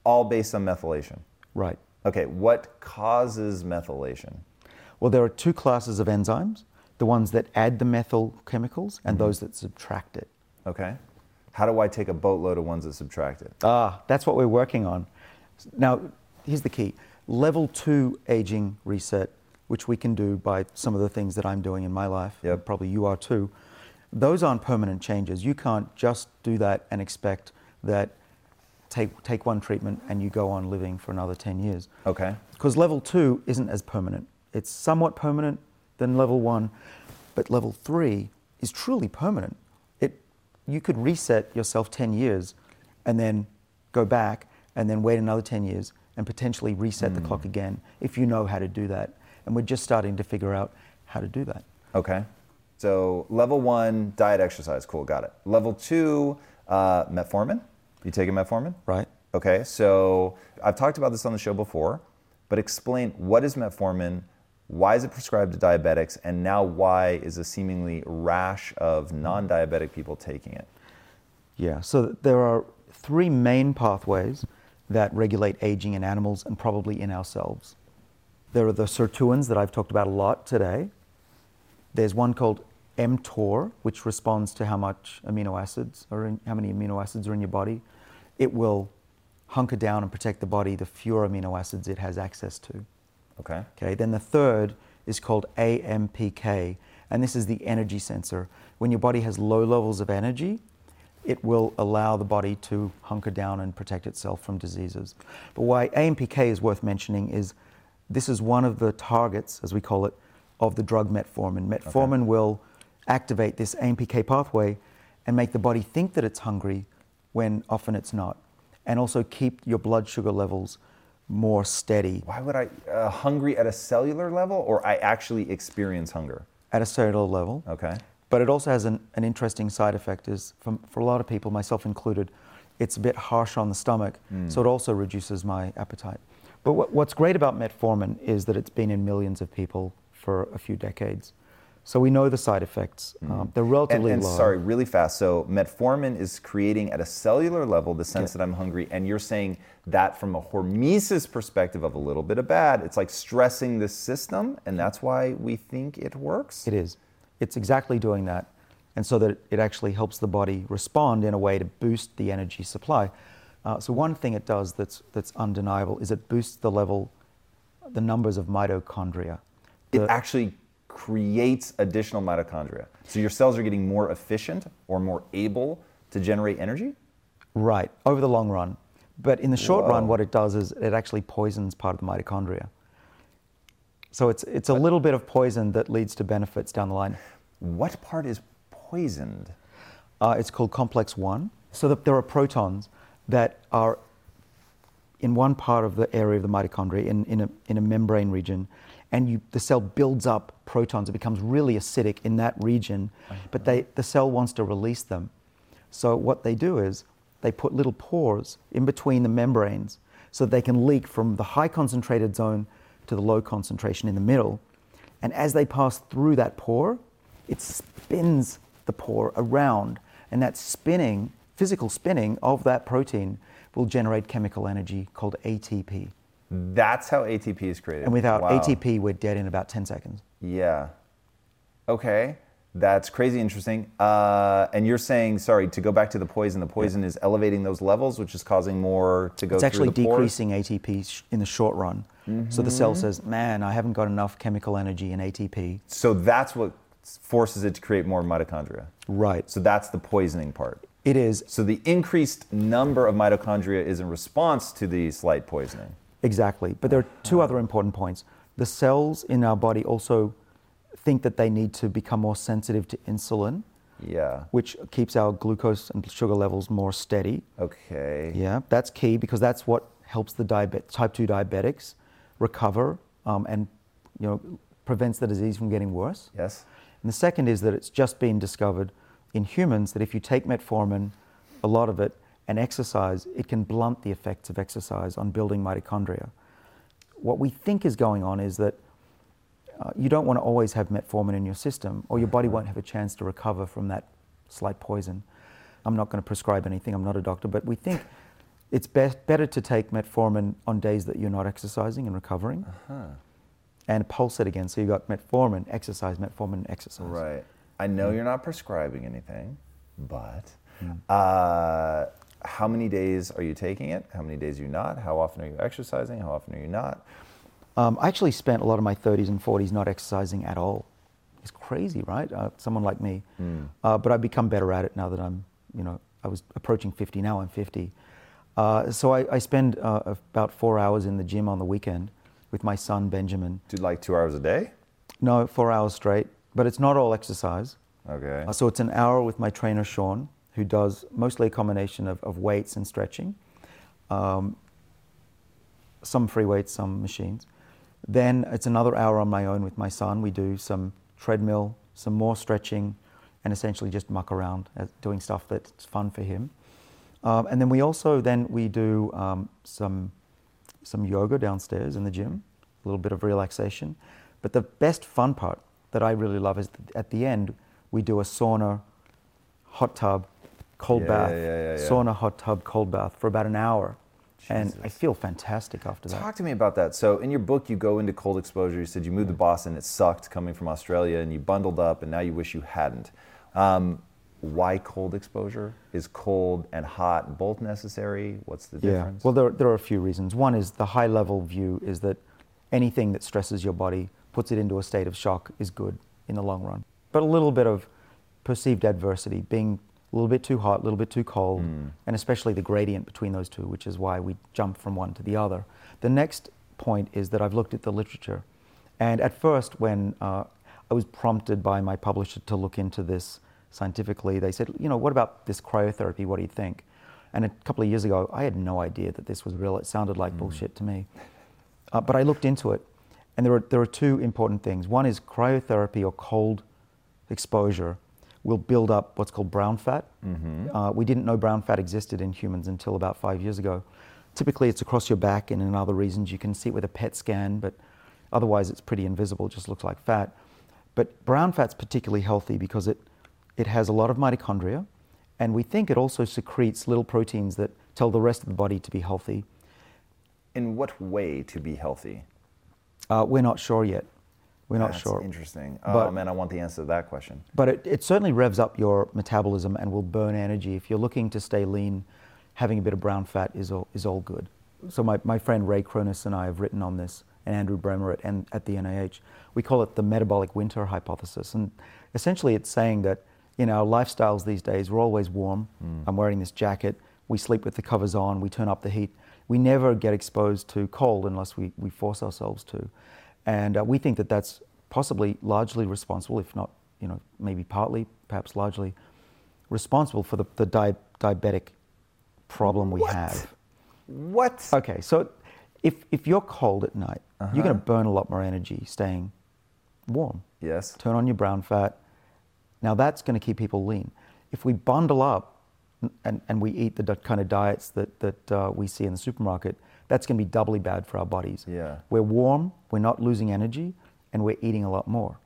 All based on methylation. Right. Okay, what causes methylation? Well, there are two classes of enzymes, the ones that add the methyl chemicals and mm-hmm. those that subtract it. Okay. How do I take a boatload of ones that subtract it? Ah, that's what we're working on. Now, here's the key. Level two aging reset, which we can do by some of the things that I'm doing in my life, yep. and probably you are too. Those aren't permanent changes. You can't just do that and expect that take take one treatment and you go on living for another ten years. Okay. Because level two isn't as permanent. It's somewhat permanent than level one, but level three is truly permanent. It you could reset yourself ten years and then go back and then wait another ten years and potentially reset mm. the clock again if you know how to do that. And we're just starting to figure out how to do that. Okay. So level one, diet, exercise. Cool, got it. Level two, uh, metformin. You taking metformin? Right. Okay. So I've talked about this on the show before, but explain, what is metformin? Why is it prescribed to diabetics? And now why is a seemingly rash of non-diabetic people taking it? Yeah. So there are three main pathways that regulate aging in animals and probably in ourselves. There are the sirtuins that I've talked about a lot today. There's one called mTOR, which responds to how much amino acids are in, how many amino acids are in your body. It will hunker down and protect the body the fewer amino acids it has access to. Okay. Okay. Then the third is called A M P K, and this is the energy sensor. When your body has low levels of energy, it will allow the body to hunker down and protect itself from diseases. But why A M P K is worth mentioning is This is one of the targets, as we call it, of the drug metformin. Metformin okay. will activate this A M P K pathway and make the body think that it's hungry when often it's not, and also keep your blood sugar levels more steady. Why would I, uh, hungry at a cellular level, or I actually experience hunger? At a cellular level. Okay. But it also has an, an interesting side effect is, from, for a lot of people, myself included, it's a bit harsh on the stomach, mm. so it also reduces my appetite. But what, what's great about metformin is that it's been in millions of people for a few decades. So we know the side effects. Mm. Um, they're relatively and, and low. And sorry, really fast. So metformin is creating at a cellular level the sense yeah. that I'm hungry, and you're saying that from a hormesis perspective of a little bit of bad, it's like stressing the system, and that's why we think it works? It is. It's exactly doing that. And so that it actually helps the body respond in a way to boost the energy supply. Uh, so one thing it does that's that's undeniable is it boosts the level, the numbers of mitochondria. The, it actually creates additional mitochondria. So your cells are getting more efficient or more able to generate energy? Right, over the long run. But in the short Whoa. run, what it does is it actually poisons part of the mitochondria. So it's it's a little bit of poison that leads to benefits down the line. What part is poisoned? Uh, it's called complex one. So that there are protons that are in one part of the area of the mitochondria, in, in, a, in a membrane region, and you, the cell builds up protons. It becomes really acidic in that region, uh-huh. but they, the cell wants to release them. So what they do is they put little pores in between the membranes so they can leak from the high concentrated zone to the low concentration in the middle. And as they pass through that pore, it spins the pore around. And that spinning, physical spinning of that protein will generate chemical energy called A T P. That's how A T P is created. And without wow. A T P, we're dead in about ten seconds. Yeah. Okay. That's crazy interesting. Uh, and you're saying, sorry, to go back to the poison, the poison yeah. is elevating those levels, which is causing more to go it's through the pores? It's actually decreasing A T P sh- in the short run. Mm-hmm. So the cell says, man, I haven't got enough chemical energy in A T P. So that's what forces it to create more mitochondria. Right. So that's the poisoning part. It is. So the increased number of mitochondria is in response to the slight poisoning. Exactly. But there are two other important points. The cells in our body also think that they need to become more sensitive to insulin, yeah, which keeps our glucose and sugar levels more steady. Okay. Yeah, that's key because that's what helps the diabe- type two diabetics recover um, and you know prevents the disease from getting worse. Yes. And the second is that it's just been discovered in humans that if you take metformin, a lot of it, and exercise, it can blunt the effects of exercise on building mitochondria. What we think is going on is that uh, you don't want to always have metformin in your system, or your body won't have a chance to recover from that slight poison. I'm not going to prescribe anything, I'm not a doctor, but we think it's be- better to take metformin on days that you're not exercising and recovering, uh-huh. and pulse it again. So you've got metformin, exercise, metformin, exercise. Right. I know you're not prescribing anything, but uh, how many days are you taking it? How many days are you not? How often are you exercising? How often are you not? Um, I actually spent a lot of my thirties and forties not exercising at all. It's crazy, right? Uh, someone like me. Mm. Uh, but I've become better at it now that I'm, you know, I was approaching fifty, now I'm fifty. Uh, so I, I spend uh, about four hours in the gym on the weekend with my son, Benjamin. Do like two hours a day? No, four hours straight. But it's not all exercise. Okay. Uh, so it's an hour with my trainer, Sean, who does mostly a combination of, of weights and stretching. Um, some free weights, some machines. Then it's another hour on my own with my son. We do some treadmill, some more stretching, and essentially just muck around uh, doing stuff that's fun for him. Um, and then we also, then we do um, some some yoga downstairs in the gym, a little bit of relaxation. But the best fun part that I really love is that at the end, we do a sauna, hot tub, cold yeah, bath, yeah, yeah, yeah. sauna, hot tub, cold bath for about an hour. Jesus. And I feel fantastic after that. Talk to me about that. So in your book, you go into cold exposure. You said you moved yeah. to Boston, it sucked coming from Australia, and you bundled up, and now you wish you hadn't. Um, Why cold exposure? Is cold and hot both necessary? What's the difference? Yeah. Well, there, there are a few reasons. One is the high level view is that anything that stresses your body, puts it into a state of shock is good in the long run. But a little bit of perceived adversity, being a little bit too hot, a little bit too cold, mm. and especially the gradient between those two, which is why we jump from one to the other. The next point is that I've looked at the literature. And at first, when uh, I was prompted by my publisher to look into this scientifically, they said, you know, what about this cryotherapy? What do you think? And a couple of years ago, I had no idea that this was real. It sounded like mm. bullshit to me. Uh, but I looked into it, and there are, there are two important things. One is cryotherapy or cold exposure will build up what's called brown fat. Mm-hmm. Uh, we didn't know brown fat existed in humans until about five years ago. Typically, it's across your back, and in other reasons, you can see it with a P E T scan, but otherwise, it's pretty invisible. It just looks like fat. But brown fat's particularly healthy because it, it has a lot of mitochondria, and we think it also secretes little proteins that tell the rest of the body to be healthy. In what way to be healthy? Uh, we're not sure yet. We're not That's sure. That's interesting. But, oh man, I want the answer to that question. But it, it certainly revs up your metabolism and will burn energy. If you're looking to stay lean, having a bit of brown fat is all, is all good. So my, my friend Ray Cronus and I have written on this, and Andrew Bremer at, and at the N I H. We call it the metabolic winter hypothesis. And essentially it's saying that in our lifestyles these days, we're always warm. Mm. I'm wearing this jacket. We sleep with the covers on. We turn up the heat. We never get exposed to cold unless we, we force ourselves to. And uh, we think that that's possibly largely responsible, if not, you know, maybe partly, perhaps largely, responsible for the, the di- diabetic problem we what? have. What? Okay, so if if you're cold at night, uh-huh. you're going to burn a lot more energy staying warm. Yes. Turn on your brown fat. Now that's going to keep people lean. If we bundle up and, and we eat the kind of diets that, that uh, we see in the supermarket, that's going to be doubly bad for our bodies. Yeah. We're warm, we're not losing energy, and we're eating a lot more.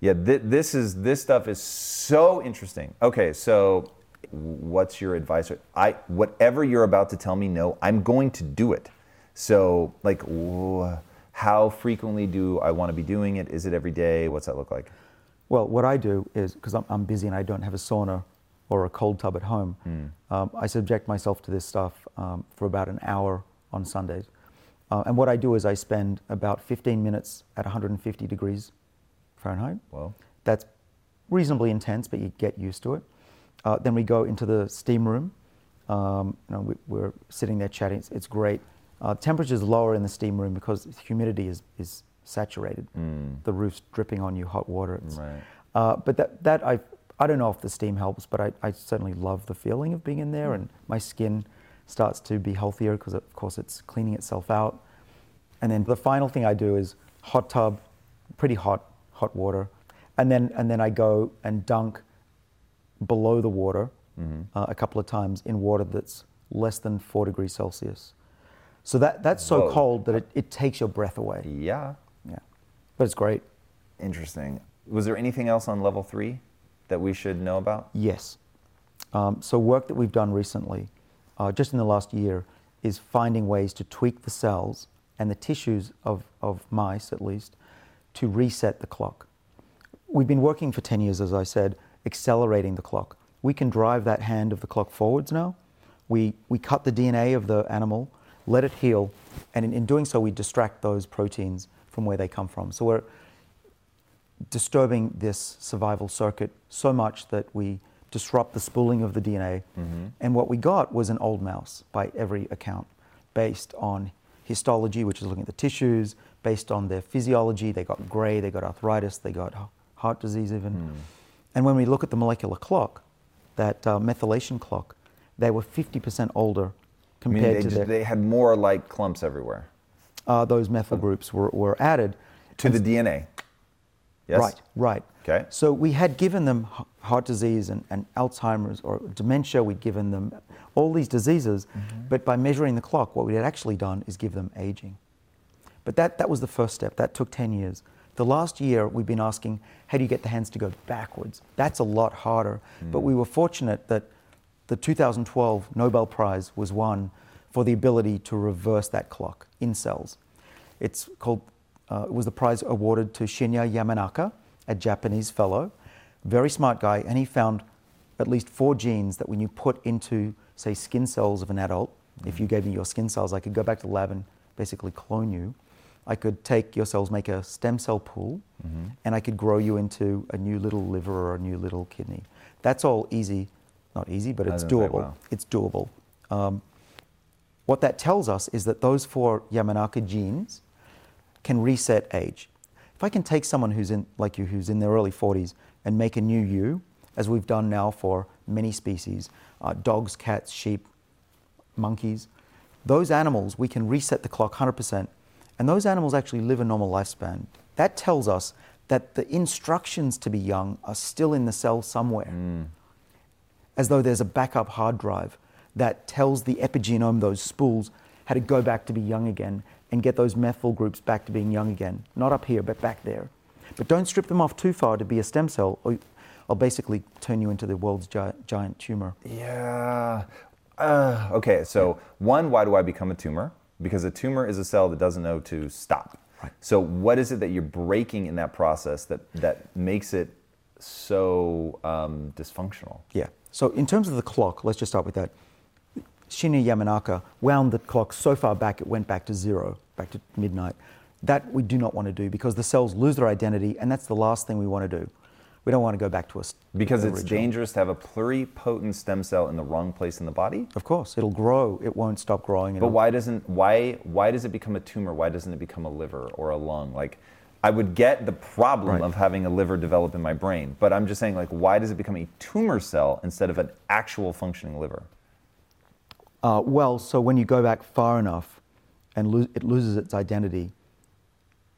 Yeah, th- this is this stuff is so interesting. Okay, so what's your advice? I whatever you're about to tell me, no, I'm going to do it. So, like, wh- how frequently do I want to be doing it? Is it every day? What's that look like? Well, what I do is, because I'm, I'm busy and I don't have a sauna or a cold tub at home, mm. um, I subject myself to this stuff um, for about an hour on Sundays. Uh, and what I do is I spend about fifteen minutes at one hundred fifty degrees Fahrenheit. Wow. That's reasonably intense, but you get used to it. Uh, then we go into the steam room. Um, you know, we, we're sitting there chatting. It's, it's great. Uh, temperature's lower in the steam room because humidity is, is saturated. Mm. The roof's dripping on you, hot water. It's, right. Uh, but that, that I I don't know if the steam helps, but I, I certainly love the feeling of being in there, and my skin starts to be healthier because, of course, it's cleaning itself out. And then the final thing I do is hot tub, pretty hot, hot water. And then and then I go and dunk below the water mm-hmm. uh, a couple of times in water that's less than four degrees Celsius. So that, that's so Whoa. cold that it, it takes your breath away. Yeah. Yeah. But it's great. Interesting. Was there anything else on level three that we should know about? Yes. Um, so work that we've done recently, uh, just in the last year, is finding ways to tweak the cells and the tissues of, of mice, at least, to reset the clock. We've been working for ten years, as I said, accelerating the clock. We can drive that hand of the clock forwards now. We, we cut the D N A of the animal, let it heal, and in, in doing so, we distract those proteins from where they come from. So we're disturbing this survival circuit so much that we disrupt the spooling of the D N A. Mm-hmm. And what we got was an old mouse, by every account, based on histology, which is looking at the tissues, based on their physiology. They got gray, they got arthritis, they got heart disease even. Mm. And when we look at the molecular clock, that uh, methylation clock, they were fifty percent older compared I mean, they to just, their... They had more like clumps everywhere. Uh, those methyl groups were, were added. To and the D N A? Yes. Right, right. Okay. So we had given them heart disease and, and Alzheimer's or dementia. We'd given them all these diseases, mm-hmm. but by measuring the clock, what we had actually done is give them aging. But that, that was the first step. That took ten years. The last year, we've been asking, how do you get the hands to go backwards? That's a lot harder. Mm. But we were fortunate that the two thousand twelve Nobel Prize was won for the ability to reverse that clock in cells. It's called, uh, it was the prize awarded to Shinya Yamanaka, a Japanese fellow, very smart guy, and he found at least four genes that when you put into, say, skin cells of an adult, mm-hmm. if you gave me your skin cells, I could go back to the lab and basically clone you. I could take your cells, make a stem cell pool, mm-hmm. and I could grow you into a new little liver or a new little kidney. That's all easy. Not easy, but it's doable. Wow. It's doable. Um, What that tells us is that those four Yamanaka genes can reset age. If I can take someone who's in, like you, who's in their early forties and make a new you, as we've done now for many species, uh, dogs, cats, sheep, monkeys, those animals, we can reset the clock one hundred percent. And those animals actually live a normal lifespan. That tells us that the instructions to be young are still in the cell somewhere, mm. as though there's a backup hard drive that tells the epigenome, those spools, how to go back to be young again and get those methyl groups back to being young again. Not up here, but back there. But don't strip them off too far to be a stem cell, or I'll basically turn you into the world's gi- giant tumor. Yeah. Uh, okay, so one, why do I become a tumor? Because a tumor is a cell that doesn't know to stop. Right. So what is it that you're breaking in that process that, that makes it so um, dysfunctional? Yeah. So in terms of the clock, let's just start with that. Shinya Yamanaka wound the clock so far back it went back to zero, back to midnight. That we do not want to do because the cells lose their identity, and that's the last thing we want to do. We don't want to go back to us. Because it's dangerous to have a pluripotent stem cell in the wrong place in the body? Of course. It'll grow. It won't stop growing. But why doesn't why why does it become a tumor? Why doesn't it become a liver or a lung? Like, I would get the problem right. of having a liver develop in my brain, but I'm just saying, like, why does it become a tumor cell instead of an actual functioning liver? Uh, well, so when you go back far enough and lo- it loses its identity,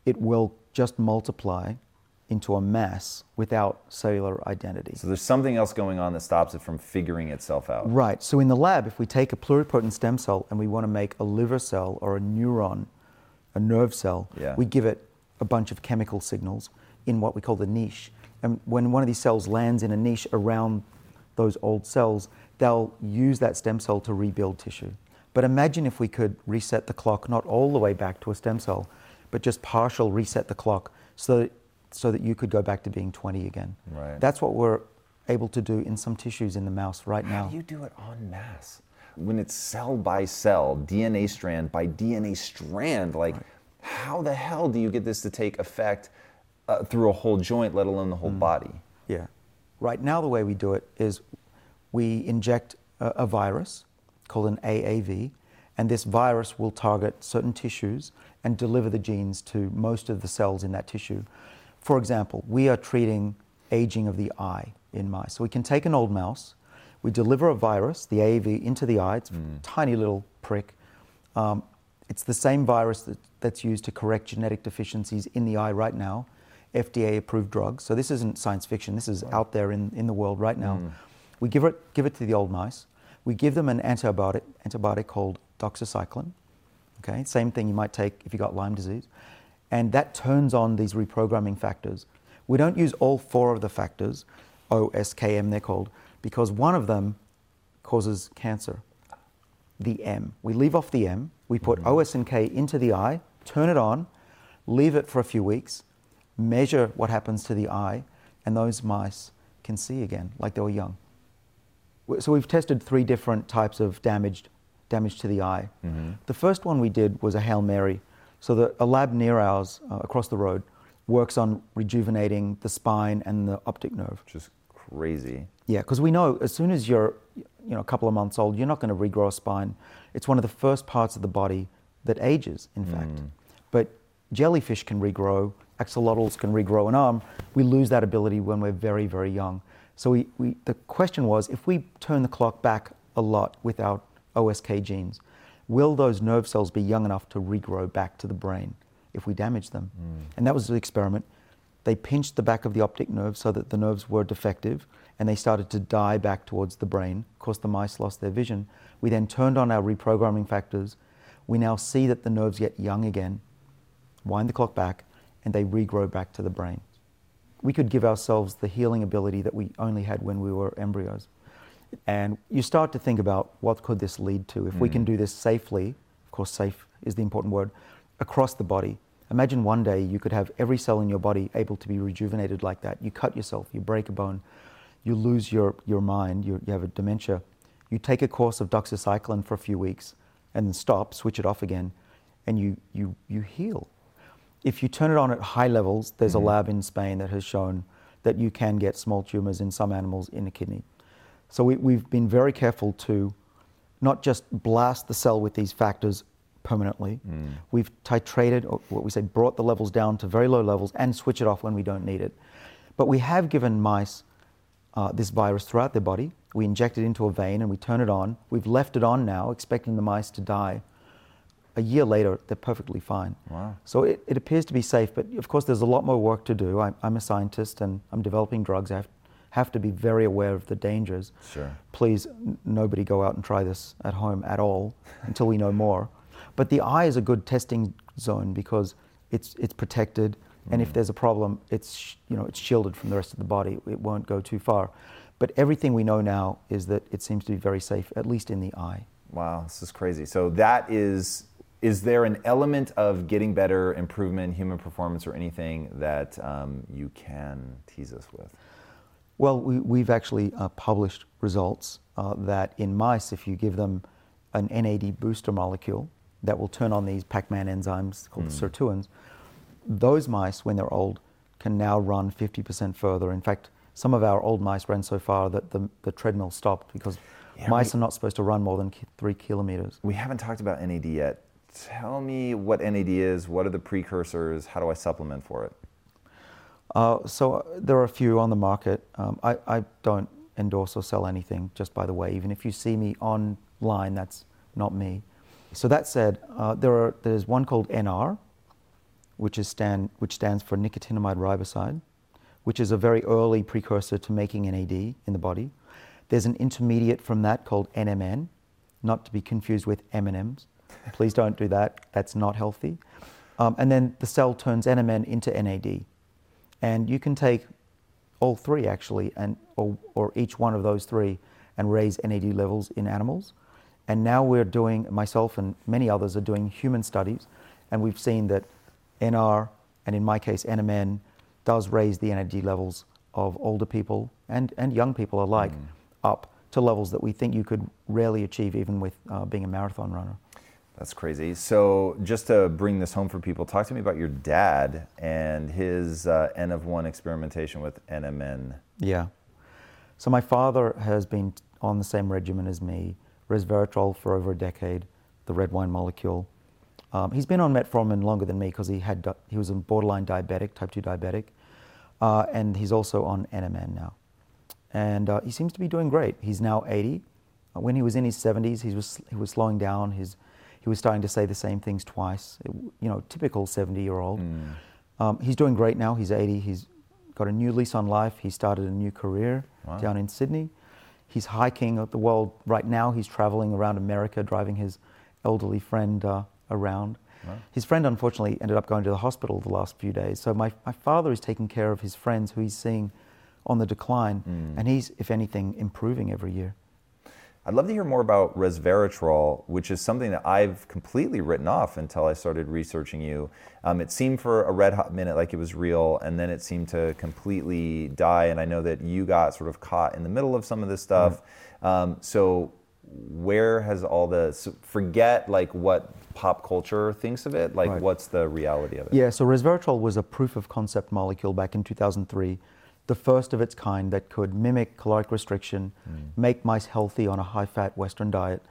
it will just multiply into a mass without cellular identity. So there's something else going on that stops it from figuring itself out. Right. So in the lab, if we take a pluripotent stem cell and we want to make a liver cell or a neuron, a nerve cell, yeah. we give it a bunch of chemical signals in what we call the niche. And when one of these cells lands in a niche around those old cells, they'll use that stem cell to rebuild tissue. But imagine if we could reset the clock, not all the way back to a stem cell, but just partial reset the clock so that, so that you could go back to being twenty again. Right. That's what we're able to do in some tissues in the mouse right now. How do you do it en masse? When it's cell by cell, D N A strand by D N A strand, like right. how the hell do you get this to take effect uh, through a whole joint, let alone the whole mm. body? Yeah. Right now the way we do it is we inject a, a virus called an A A V, and this virus will target certain tissues and deliver the genes to most of the cells in that tissue. For example, we are treating aging of the eye in mice. So we can take an old mouse, we deliver a virus, the A A V, into the eye. It's a mm. tiny little prick. Um, it's the same virus that, that's used to correct genetic deficiencies in the eye right now. F D A-approved drugs. So this isn't science fiction. This is wow. out there in, in the world right now. Mm. We give it give it to the old mice. We give them an antibiotic antibiotic called doxycycline. Okay, same thing you might take if you got Lyme disease, and that turns on these reprogramming factors. We don't use all four of the factors, O S K M they're called, because one of them causes cancer. The M. We leave off the M. We put mm-hmm. O S and K into the eye. Turn it on. Leave it for a few weeks. Measure what happens to the eye, and those mice can see again like they were young. So we've tested three different types of damaged, damage to the eye. Mm-hmm. The first one we did was a Hail Mary. So the, a lab near ours, uh, across the road, works on rejuvenating the spine and the optic nerve. Which is crazy. Yeah, because we know as soon as you're you know, a couple of months old, you're not going to regrow a spine. It's one of the first parts of the body that ages, in mm. fact. But jellyfish can regrow, axolotls can regrow an arm. We lose that ability when we're very, very young. So we, we, the question was, if we turn the clock back a lot with our O S K genes, will those nerve cells be young enough to regrow back to the brain if we damage them? Mm. And that was the experiment. They pinched the back of the optic nerve so that the nerves were defective, and they started to die back towards the brain. Of course, the mice lost their vision. We then turned on our reprogramming factors. We now see that the nerves get young again, wind the clock back, and they regrow back to the brain. We could give ourselves the healing ability that we only had when we were embryos. And you start to think about what could this lead to if mm. we can do this safely, of course safe is the important word, across the body. Imagine one day you could have every cell in your body able to be rejuvenated like that. You cut yourself, you break a bone, you lose your, your mind, you, you have a dementia. You take a course of doxycycline for a few weeks and then stop, switch it off again, and you, you, you heal. If you turn it on at high levels, there's mm-hmm. a lab in Spain that has shown that you can get small tumors in some animals in the kidney. So we, we've been very careful to not just blast the cell with these factors permanently. Mm. We've titrated, or what we say, brought the levels down to very low levels and switch it off when we don't need it. But we have given mice uh, this virus throughout their body. We inject it into a vein and we turn it on. We've left it on now, expecting the mice to die. A year later, they're perfectly fine. Wow. So it, it appears to be safe, but of course there's a lot more work to do. I, I'm a scientist and I'm developing drugs. I have, have to be very aware of the dangers. Sure. Please, n- nobody go out and try this at home at all until we know more. But the eye is a good testing zone because it's it's protected, mm. and if there's a problem, it's sh- you know it's shielded from the rest of the body. It won't go too far. But everything we know now is that it seems to be very safe, at least in the eye. Wow, this is crazy. So that is. Is there an element of getting better, improvement, human performance, or anything that um, you can tease us with? Well, we, we've actually uh, published results uh, that in mice, if you give them an N A D booster molecule that will turn on these Pac-Man enzymes called mm. the sirtuins, those mice, when they're old, can now run fifty percent further. In fact, some of our old mice ran so far that the, the treadmill stopped because yeah, mice we, are not supposed to run more than three kilometers. We haven't talked about N A D yet. Tell me what N A D is, what are the precursors, how do I supplement for it? Uh, so uh, there are a few on the market. Um, I, I don't endorse or sell anything, just by the way. Even if you see me online, that's not me. So that said, uh, there are, there's one called N R, which, is stand, which stands for nicotinamide riboside, which is a very early precursor to making N A D in the body. There's an intermediate from that called N M N, not to be confused with M and M's. Please don't do that. That's not healthy. Um, and then the cell turns N M N into N A D. And you can take all three, actually, and or, or each one of those three and raise N A D levels in animals. And now we're doing, myself and many others are doing human studies. And we've seen that N R, and in my case, N M N, does raise the N A D levels of older people and, and young people alike mm. up to levels that we think you could rarely achieve even with uh, being a marathon runner. That's crazy. So just to bring this home for people, talk to me about your dad and his uh, N of one experimentation with N M N. Yeah. So my father has been on the same regimen as me, resveratrol for over a decade, the red wine molecule. Um, he's been on metformin longer than me because he had di- he was a borderline diabetic, type two diabetic, uh, and he's also on N M N now. And uh, he seems to be doing great. He's now eighty. Uh, when he was in his seventies, he was he was slowing down his. He was starting to say the same things twice, you know, typical seventy-year-old. Mm. Um, he's doing great now. He's eighty. He's got a new lease on life. He started a new career wow. down in Sydney. He's hiking the world right now. He's traveling around America, driving his elderly friend uh, around. Wow. His friend, unfortunately, ended up going to the hospital the last few days. So my, my father is taking care of his friends who he's seeing on the decline. Mm. And he's, if anything, improving every year. I'd love to hear more about resveratrol, which is something that I've completely written off until I started researching you. Um, it seemed for a red hot minute like it was real, and then it seemed to completely die. And I know that you got sort of caught in the middle of some of this stuff. Mm-hmm. Um, so where has all the, so forget like what pop culture thinks of it, like right. what's the reality of it? Yeah, so resveratrol was a proof of concept molecule back in two thousand three. The first of its kind that could mimic caloric restriction, mm. make mice healthy on a high-fat Western diet.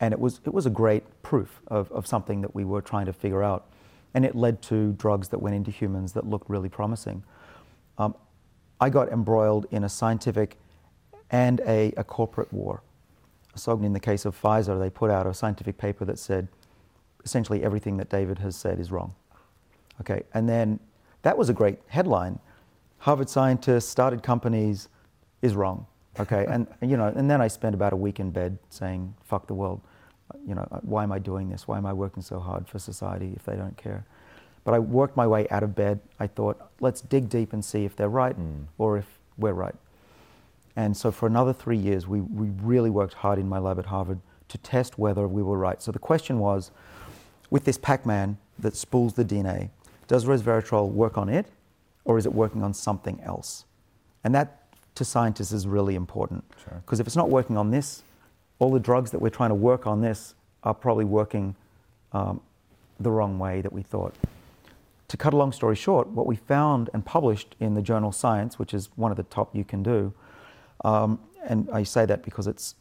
And it was it was a great proof of, of something that we were trying to figure out. And it led to drugs that went into humans that looked really promising. Um, I got embroiled in a scientific and a, a corporate war. So in the case of Pfizer, they put out a scientific paper that said, essentially everything that David has said is wrong. Okay, and then that was a great headline. Harvard scientist started companies is wrong, okay, and you know, and then I spent about a week in bed saying, "Fuck the world," you know, why am I doing this? Why am I working so hard for society if they don't care? But I worked my way out of bed. I thought, let's dig deep and see if they're right mm. or if we're right. And so for another three years, we we really worked hard in my lab at Harvard to test whether we were right. So the question was, with this Pac-Man that spools the D N A, does resveratrol work on it? Or is it working on something else? And that, to scientists, is really important. Because sure. if it's not working on this, all the drugs that we're trying to work on this are probably working um, the wrong way that we thought. To cut a long story short, what we found and published in the journal Science, which is one of the top you can do, um, and I say that because it's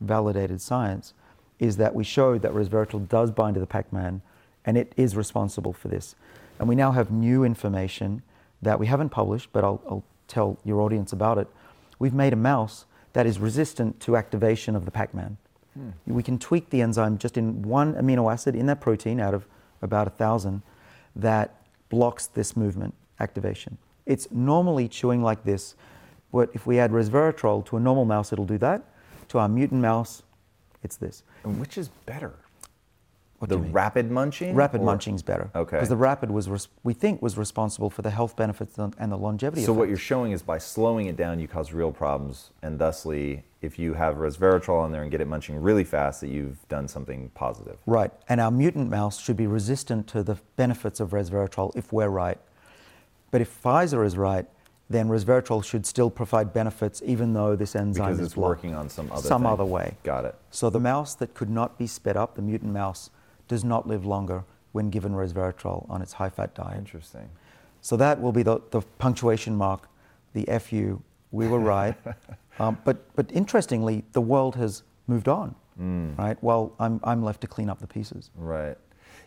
validated science, is that we showed that resveratrol does bind to the Pac-Man, and it is responsible for this. And we now have new information that we haven't published, but I'll, I'll tell your audience about it. We've made a mouse that is resistant to activation of the Pac-Man. Hmm. We can tweak the enzyme just in one amino acid in that protein out of about a thousand that blocks this movement activation. It's normally chewing like this. What if we add resveratrol to a normal mouse, it'll do that. To our mutant mouse, it's this. And which is better? What the rapid munching? Rapid or? munching's better. Okay. Because the rapid was, res- we think, was responsible for the health benefits and the longevity So effects. What you're showing is by slowing it down, you cause real problems, and thusly, if you have resveratrol in there and get it munching really fast, that you've done something positive. Right, and our mutant mouse should be resistant to the benefits of resveratrol if we're right. But if Pfizer is right, then resveratrol should still provide benefits even though this enzyme is Because it's blocked. working on some other Some thing. other way. Got it. So the mouse that could not be sped up, the mutant mouse, does not live longer when given resveratrol on its high-fat diet. Interesting. So that will be the, the punctuation mark, the F U, we were right. um, but but interestingly, the world has moved on, mm. right? Well, I'm I'm left to clean up the pieces. Right.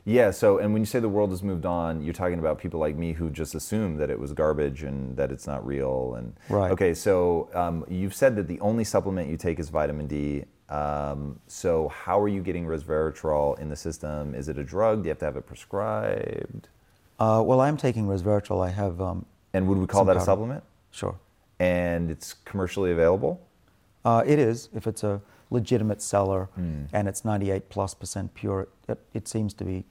Yeah, so, and when you say the world has moved on, you're talking about people like me who just assume that it was garbage and that it's not real. And right. Okay, so um, you've said that the only supplement you take is vitamin D. Um, so how are you getting resveratrol in the system? Is it a drug? Do you have to have it prescribed? Uh, well, I'm taking resveratrol. I have... Um, and would we call that powder. a supplement? Sure. And it's commercially available? Uh, it is, if it's a legitimate seller mm. and it's ninety-eight plus percent pure. It, it seems to be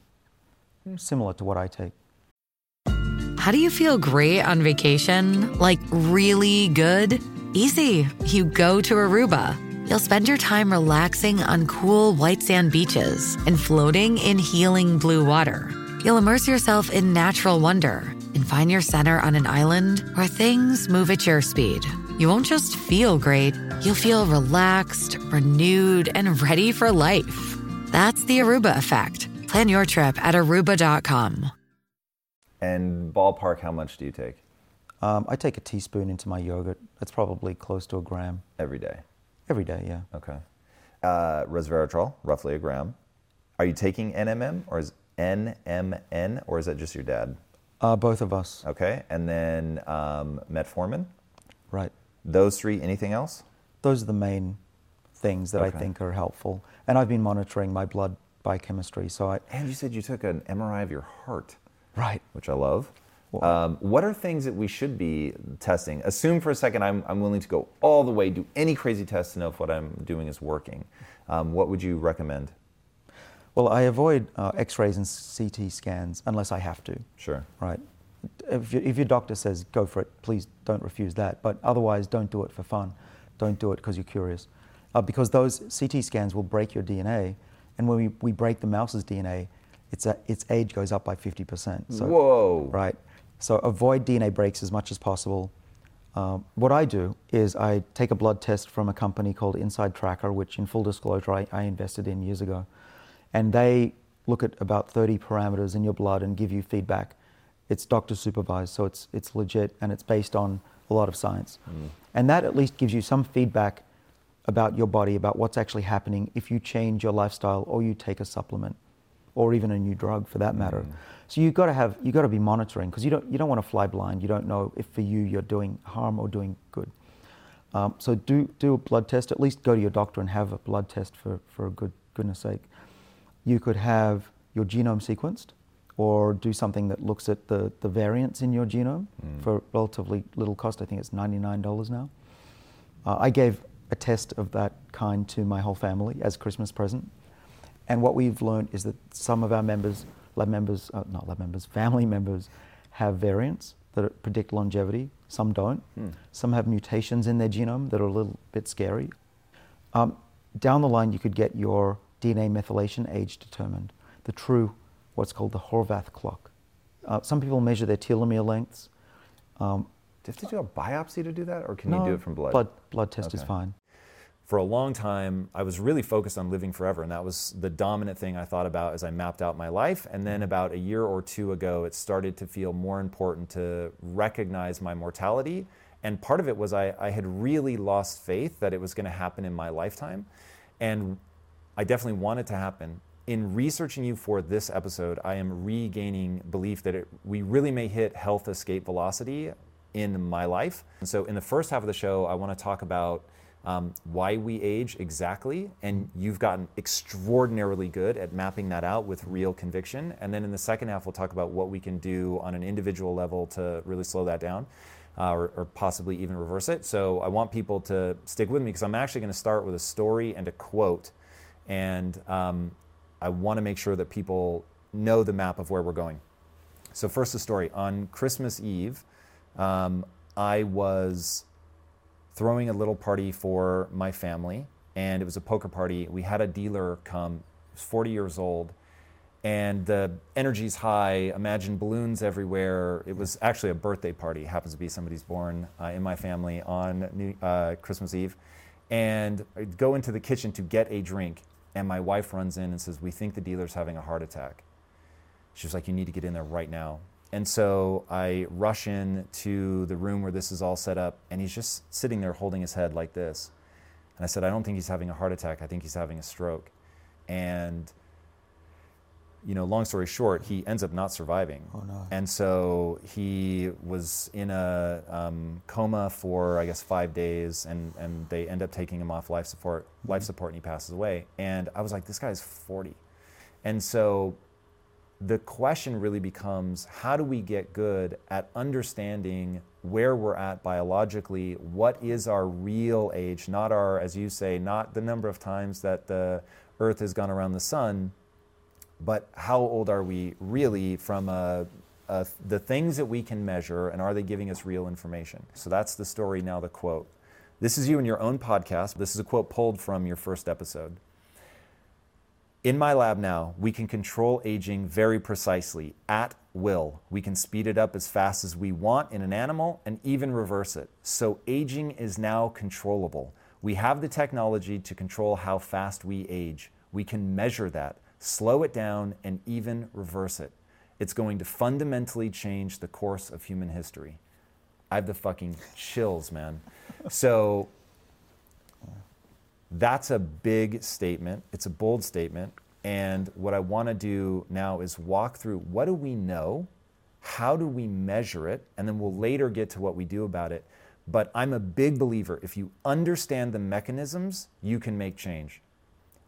similar to what I take. How do you feel great on vacation? Like really good? Easy. You go to Aruba. You'll spend your time relaxing on cool white sand beaches and floating in healing blue water. You'll immerse yourself in natural wonder and find your center on an island where things move at your speed. You won't just feel great, you'll feel relaxed, renewed, and ready for life. That's the Aruba effect. Plan your trip at aruba dot com. And ballpark, how much do you take? Um, I take a teaspoon into my yogurt. That's probably close to a gram. Every day? Every day, yeah. Okay. Uh, resveratrol, roughly a gram. Are you taking N M M or is N M N or is that just your dad? Uh, both of us. Okay. And then um, metformin? Right. Those three, anything else? Those are the main things that okay. I think are helpful. And I've been monitoring my blood biochemistry, so I... And you said you took an M R I of your heart. Right. Which I love. Well, um, what are things that we should be testing? Assume for a second I'm, I'm willing to go all the way, do any crazy test to know if what I'm doing is working. Um, what would you recommend? Well, I avoid uh, x-rays and C T scans unless I have to. Sure. Right. If, you, if your doctor says go for it, please don't refuse that. But otherwise, don't do it for fun. Don't do it because you're curious. Uh, because those C T scans will break your D N A. And when we, we break the mouse's D N A, it's a, its age goes up by fifty percent. So, Whoa. Right. So avoid D N A breaks as much as possible. Uh, what I do is I take a blood test from a company called Inside Tracker, which in full disclosure, I, I invested in years ago. And they look at about thirty parameters in your blood and give you feedback. It's doctor supervised, so it's it's legit and it's based on a lot of science. Mm. And that at least gives you some feedback about your body, about what's actually happening if you change your lifestyle or you take a supplement or even a new drug for that matter. Mm. So you've got to have you got to be monitoring because you don't you don't want to fly blind. You don't know if for you you're doing harm or doing good. Um, so do do a blood test, at least go to your doctor and have a blood test for, for good goodness sake. You could have your genome sequenced, or do something that looks at the, the variants in your genome mm. for relatively little cost. I think it's ninety-nine dollars now. Uh, I gave a test of that kind to my whole family as Christmas present. And what we've learned is that some of our members, lab members, uh, not lab members, family members have variants that predict longevity. Some don't. Mm. Some have mutations in their genome that are a little bit scary. Um, down the line, you could get your D N A methylation age determined, the true what's called the Horvath clock. Uh, some people measure their telomere lengths. Um, do you have to do a biopsy to do that, or can no, you do it from blood? Blood, blood test okay. is fine. For a long time, I was really focused on living forever, and that was the dominant thing I thought about as I mapped out my life. And then about a year or two ago, it started to feel more important to recognize my mortality. And part of it was I, I had really lost faith that it was going to happen in my lifetime. And I definitely want it to happen. In researching you for this episode, I am regaining belief that it, we really may hit health escape velocity in my life. And so in the first half of the show, I want to talk about um, why we age exactly, and you've gotten extraordinarily good at mapping that out with real conviction. And then in the second half, we'll talk about what we can do on an individual level to really slow that down. Uh, or, or possibly even reverse it. So I want people to stick with me, because I'm actually going to start with a story and a quote. And um, I want to make sure that people know the map of where we're going. So first, the story. On Christmas Eve, um, I was throwing a little party for my family, and it was a poker party. We had a dealer come, he was forty years old, and the energy's high, imagine balloons everywhere. It was actually a birthday party. It happens to be somebody's born uh, in my family on New, uh, Christmas Eve. And I go into the kitchen to get a drink, and my wife runs in and says, "We think the dealer's having a heart attack." She was like, "You need to get in there right now." And so I rush in to the room where this is all set up, and he's just sitting there holding his head like this. And I said, "I don't think he's having a heart attack. I think he's having a stroke." And you know, long story short, he ends up not surviving. Oh, no. And so he was in a um, coma for, I guess, five days, and, and they end up taking him off life support, life support, and he passes away. And I was like, this guy's forty. And so the question really becomes, how do we get good at understanding where we're at biologically? What is our real age, not our, as you say, not the number of times that the Earth has gone around the sun, but how old are we really from uh, uh, the things that we can measure, and are they giving us real information? So that's the story, now the quote. This is you in your own podcast. This is a quote pulled from your first episode. "In my lab now, we can control aging very precisely, at will. We can speed it up as fast as we want in an animal and even reverse it. So aging is now controllable. We have the technology to control how fast we age. We can measure that, slow it down, and even reverse it. It's going to fundamentally change the course of human history." I have the fucking chills, man. So that's a big statement. It's a bold statement. And what I want to do now is walk through, what do we know? How do we measure it? And then we'll later get to what we do about it. But I'm a big believer, if you understand the mechanisms, you can make change.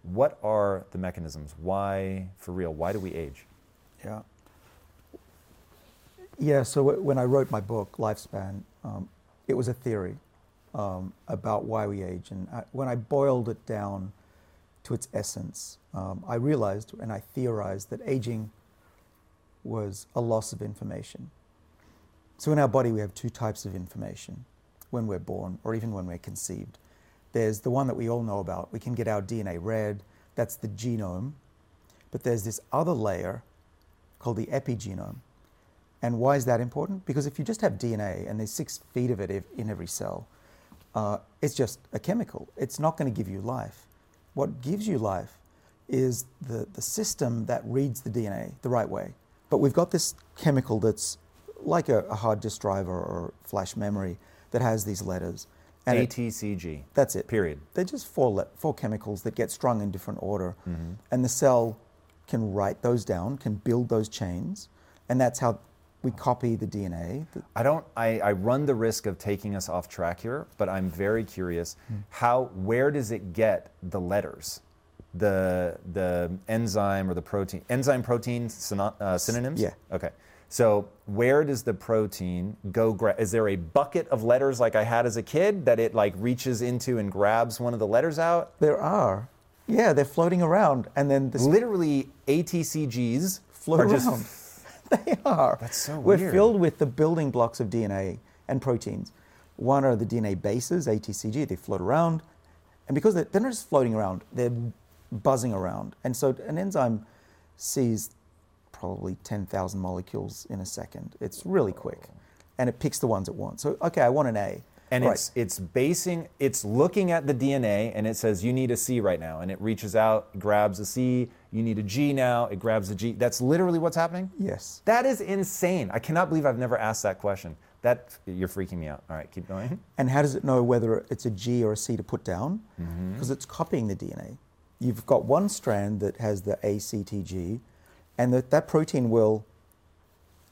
What are the mechanisms? Why, for real, why do we age? Yeah. Yeah, so w- when I wrote my book, Lifespan, um, it was a theory um, about why we age. And I, when I boiled it down to its essence, um, I realized and I theorized that aging was a loss of information. So in our body, we have two types of information when we're born or even when we're conceived. There's the one that we all know about. We can get our D N A read. That's the genome. But there's this other layer called the epigenome. And why is that important? Because if you just have D N A, and there's six feet of it in every cell, uh, it's just a chemical. It's not going to give you life. What gives you life is the, the system that reads the D N A the right way. But we've got this chemical that's like a, a hard disk drive or, or flash memory that has these letters. A T C G. That's it. Period. They're just four le- four chemicals that get strung in different order. Mm-hmm. And the cell can write those down, can build those chains, and that's how we copy the D N A. I don't I, I run the risk of taking us off track here, but I'm very curious. Mm-hmm. How where does it get the letters? The the enzyme or the protein. Enzyme protein syno- uh, synonyms? Yeah. Okay. So where does the protein go? Gra- is there a bucket of letters like I had as a kid that it like reaches into and grabs one of the letters out? There are. Yeah, they're floating around. And then this literally A T C Gs float around. Just... They are. That's so weird. We're filled with the building blocks of D N A and proteins. One are the D N A bases, A T C G, they float around. And because they're, they're not just floating around, they're buzzing around. And so an enzyme sees probably ten thousand molecules in a second. It's really quick. And it picks the ones it wants. So, okay, I want an A. And right. it's it's basing, it's looking at the D N A, and it says, you need a C right now. And it reaches out, grabs a C. You need a G now. It grabs a G. That's literally what's happening? Yes. That is insane. I cannot believe I've never asked that question. That, you're freaking me out. All right, keep going. And how does it know whether it's a G or a C to put down? Because mm-hmm. it's copying the D N A. you've got one strand that has the A C T G, and that, that protein will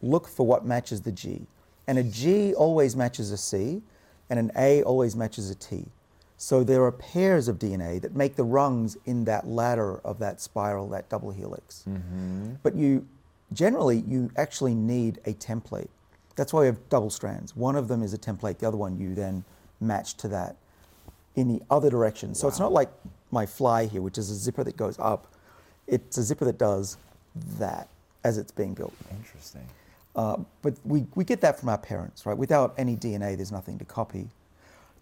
look for what matches the G. And a G always matches a C, and an A always matches a T. So there are pairs of D N A that make the rungs in that ladder of that spiral, that double helix. Mm-hmm. But you generally, you actually need a template. That's why we have double strands. One of them is a template, the other one you then match to that in the other direction. So wow. It's not like my fly here, which is a zipper that goes up. It's a zipper that does that as it's being built. Interesting. Uh, but we, we get that from our parents, right? Without any D N A, there's nothing to copy.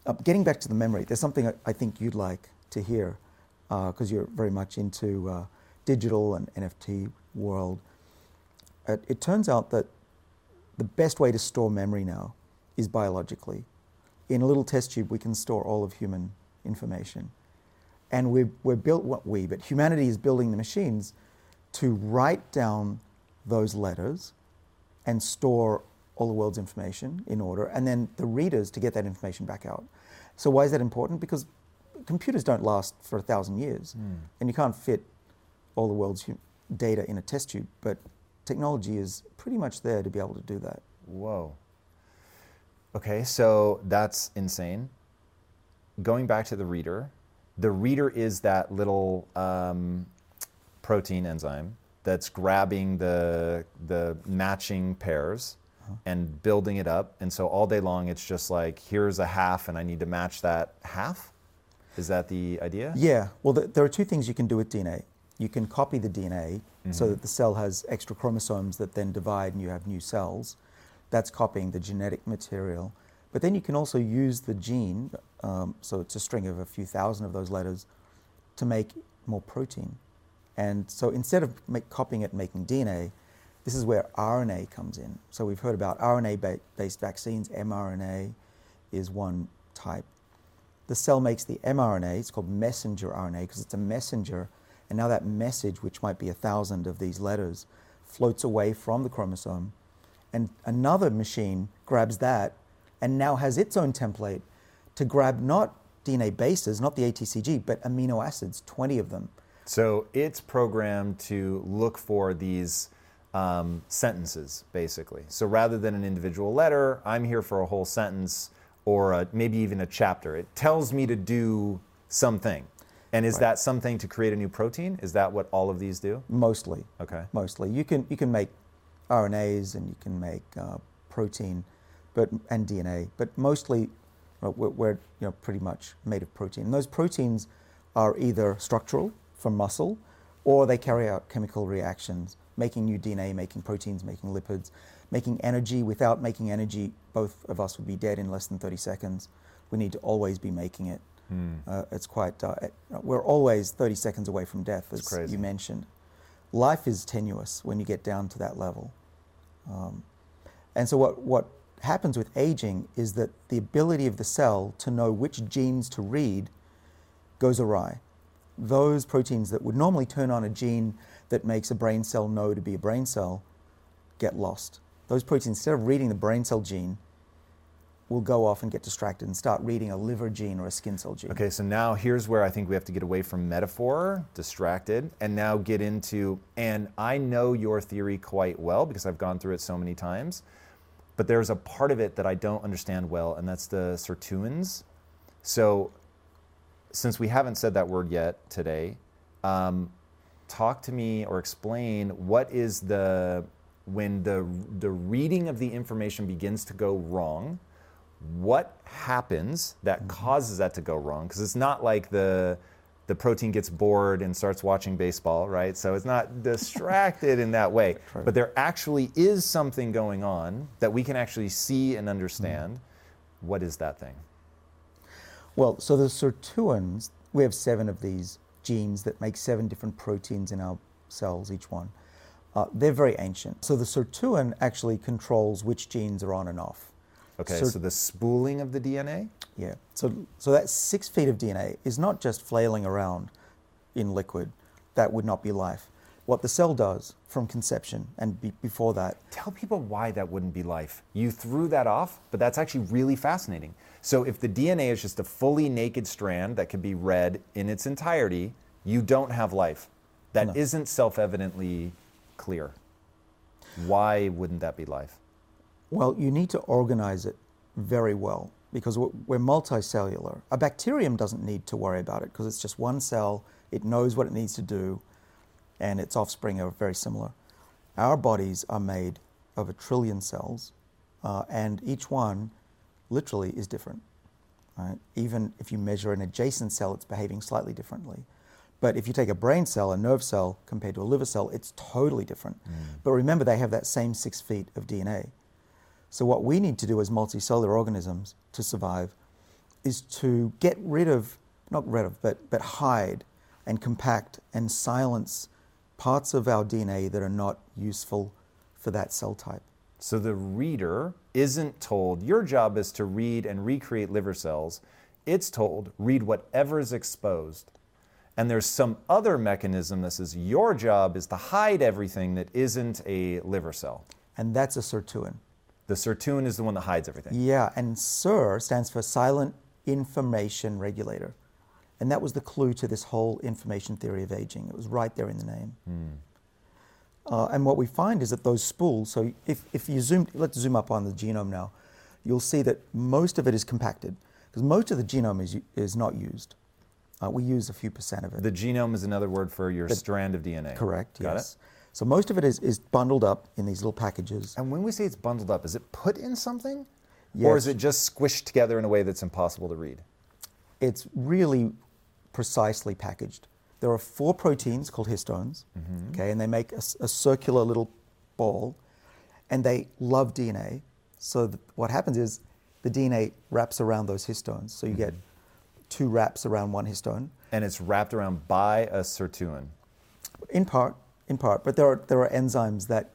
Uh, getting back to the memory, there's something I, I think you'd like to hear, because uh, you're very much into uh, digital and N F T world. It, it turns out that the best way to store memory now is biologically. In a little test tube, we can store all of human information. And we're, we're built, what we, but humanity is building the machines to write down those letters and store all the world's information in order, and then the readers to get that information back out. So why is that important? Because computers don't last for a thousand years, mm. and you can't fit all the world's hum- data in a test tube, but technology is pretty much there to be able to do that. Whoa. Okay, so that's insane. Going back to the reader, the reader is that little um, protein enzyme that's grabbing the the matching pairs huh. and building it up. And so all day long, it's just like, here's a half and I need to match that half? Is that the idea? Yeah, well, th- there are two things you can do with D N A. You can copy the D N A mm-hmm. so that the cell has extra chromosomes that then divide and you have new cells. That's copying the genetic material. But then you can also use the gene, um, so it's a string of a few thousand of those letters, to make more protein. And so instead of make, copying it and making D N A, this is where R N A comes in. So we've heard about R N A-based vaccines. mRNA is one type. The cell makes the mRNA. It's called messenger R N A because it's a messenger. And now that message, which might be a thousand of these letters, floats away from the chromosome. And another machine grabs that and now has its own template to grab not D N A bases, not the A T C G, but amino acids, twenty of them. So it's programmed to look for these um, sentences, basically. So rather than an individual letter, I'm here for a whole sentence or a, maybe even a chapter. It tells me to do something. And is right. that something to create a new protein? Is that what all of these do? Mostly. Okay. Mostly. You can you can make R N As and you can make uh, protein, but and D N A. But mostly, uh, we're, we're you know pretty much made of protein. And those proteins are either structural, from muscle, or they carry out chemical reactions, making new D N A, making proteins, making lipids, making energy. Without making energy, both of us would be dead in less than thirty seconds. We need to always be making it. Mm. Uh, it's quite, uh, we're always thirty seconds away from death, as you mentioned. Life is tenuous when you get down to that level. Um, and so what, what happens with aging is that the ability of the cell to know which genes to read goes awry. Those proteins that would normally turn on a gene that makes a brain cell know to be a brain cell get lost. Those proteins, instead of reading the brain cell gene, will go off and get distracted and start reading a liver gene or a skin cell gene. Okay, so now here's where I think we have to get away from metaphor, distracted, and now get into, and I know your theory quite well because I've gone through it so many times, but there's a part of it that I don't understand well, and that's the sirtuins. So since we haven't said that word yet today, um, talk to me or explain what is the, when the the reading of the information begins to go wrong, what happens that causes that to go wrong? Because it's not like the the protein gets bored and starts watching baseball, right? So it's not distracted in that way. True. But there actually is something going on that we can actually see and understand. Mm. What is that thing? Well, so the sirtuins, we have seven of these genes that make seven different proteins in our cells, each one. Uh, they're very ancient. So the sirtuin actually controls which genes are on and off. Okay, Sirt- so the spooling of the D N A? Yeah, so so that six feet of D N A is not just flailing around in liquid. That would not be life. What the cell does from conception and be- before that. Tell people why that wouldn't be life. You threw that off, but that's actually really fascinating. So if the D N A is just a fully naked strand that could be read in its entirety, you don't have life. That no. isn't self-evidently clear. Why wouldn't that be life? Well, you need to organize it very well because we're multicellular. A bacterium doesn't need to worry about it because it's just one cell. It knows what it needs to do, and its offspring are very similar. Our bodies are made of a trillion cells, uh, and each one literally is different. Right? Even if you measure an adjacent cell, it's behaving slightly differently. But if you take a brain cell, a nerve cell, compared to a liver cell, it's totally different. Mm. But remember, they have that same six feet of D N A. So what we need to do as multicellular organisms to survive is to get rid of, not rid of, but, but hide and compact and silence parts of our D N A that are not useful for that cell type. So the reader isn't told, your job is to read and recreate liver cells. It's told, read whatever's exposed. And there's some other mechanism that says your job is to hide everything that isn't a liver cell. And that's a sirtuin. The sirtuin is the one that hides everything. Yeah, and SIR stands for silent information regulator. And that was the clue to this whole information theory of aging. It was right there in the name. Mm. Uh, and what we find is that those spools, so if, if you zoom, let's zoom up on the genome now, you'll see that most of it is compacted because most of the genome is is not used. Uh, we use a few percent of it. The genome is another word for your the, strand of D N A. Correct, Got yes. It? So most of it is, is bundled up in these little packages. And when we say it's bundled up, is it put in something? Yes. Or is it just squished together in a way that's impossible to read? It's really precisely packaged. There are four proteins called histones, mm-hmm. okay, and they make a, a circular little ball, and they love D N A. So th- what happens is the D N A wraps around those histones. So you mm-hmm. get two wraps around one histone. And it's wrapped around by a sirtuin. In part, in part. But there are there are enzymes that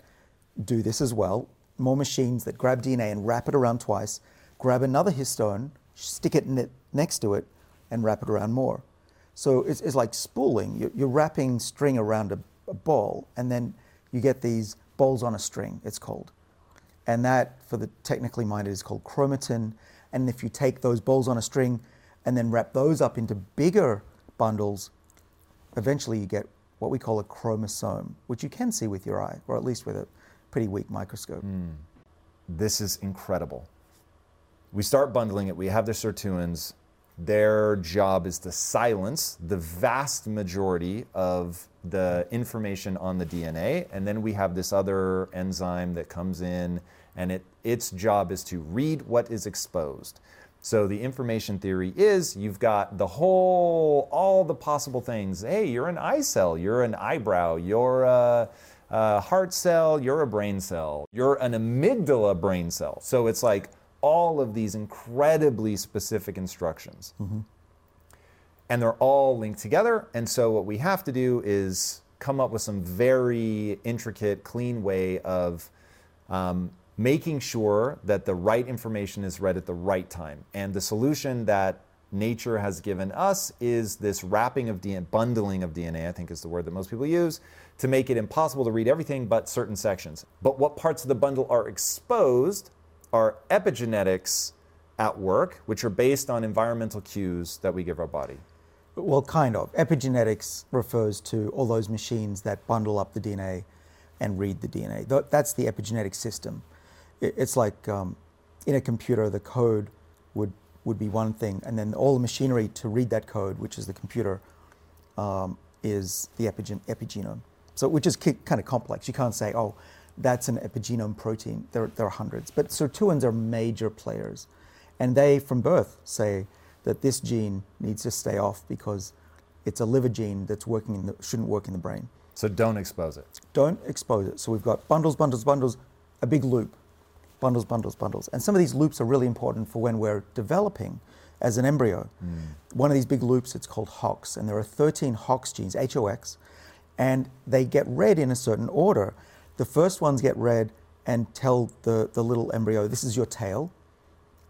do this as well. More machines that grab D N A and wrap it around twice, grab another histone, stick it, in it next to it, and wrap it around more. So it's, it's like spooling. You're wrapping string around a, a ball, and then you get these balls on a string, it's called. And that, for the technically minded, is called chromatin. And if you take those balls on a string and then wrap those up into bigger bundles, eventually you get what we call a chromosome, which you can see with your eye, or at least with a pretty weak microscope. Mm. This is incredible. We start bundling it. We have the sirtuins. Their job is to silence the vast majority of the information on the D N A. And then we have this other enzyme that comes in, and it, its job is to read what is exposed. So the information theory is you've got the whole, all the possible things. Hey, you're an eye cell, you're an eyebrow, you're a, a heart cell, you're a brain cell, you're an amygdala brain cell. So it's like, all of these incredibly specific instructions. Mm-hmm. And they're all linked together. And so what we have to do is come up with some very intricate, clean way of um, making sure that the right information is read at the right time. And the solution that nature has given us is this wrapping of D N A, bundling of D N A, I think is the word that most people use, to make it impossible to read everything but certain sections. But what parts of the bundle are exposed are epigenetics at work, which are based on environmental cues that we give our body. Well, kind of. Epigenetics refers to all those machines that bundle up the D N A and read the D N A. That's the epigenetic system. It's like um, in a computer, the code would, would be one thing, and then all the machinery to read that code, which is the computer, um, is the epigen- epigenome. So, which is ki- kind of complex. You can't say, oh, that's an epigenome protein. There, there are hundreds. But sirtuins are major players. And they, from birth, say that this gene needs to stay off because it's a liver gene that's working in the, shouldn't work in the brain. So don't expose it. Don't expose it. So we've got bundles, bundles, bundles, a big loop. Bundles, bundles, bundles. And some of these loops are really important for when we're developing as an embryo. Mm. One of these big loops, it's called H O X. And there are thirteen H O X genes, H O X. And they get read in a certain order. The first ones get read and tell the, the little embryo, this is your tail,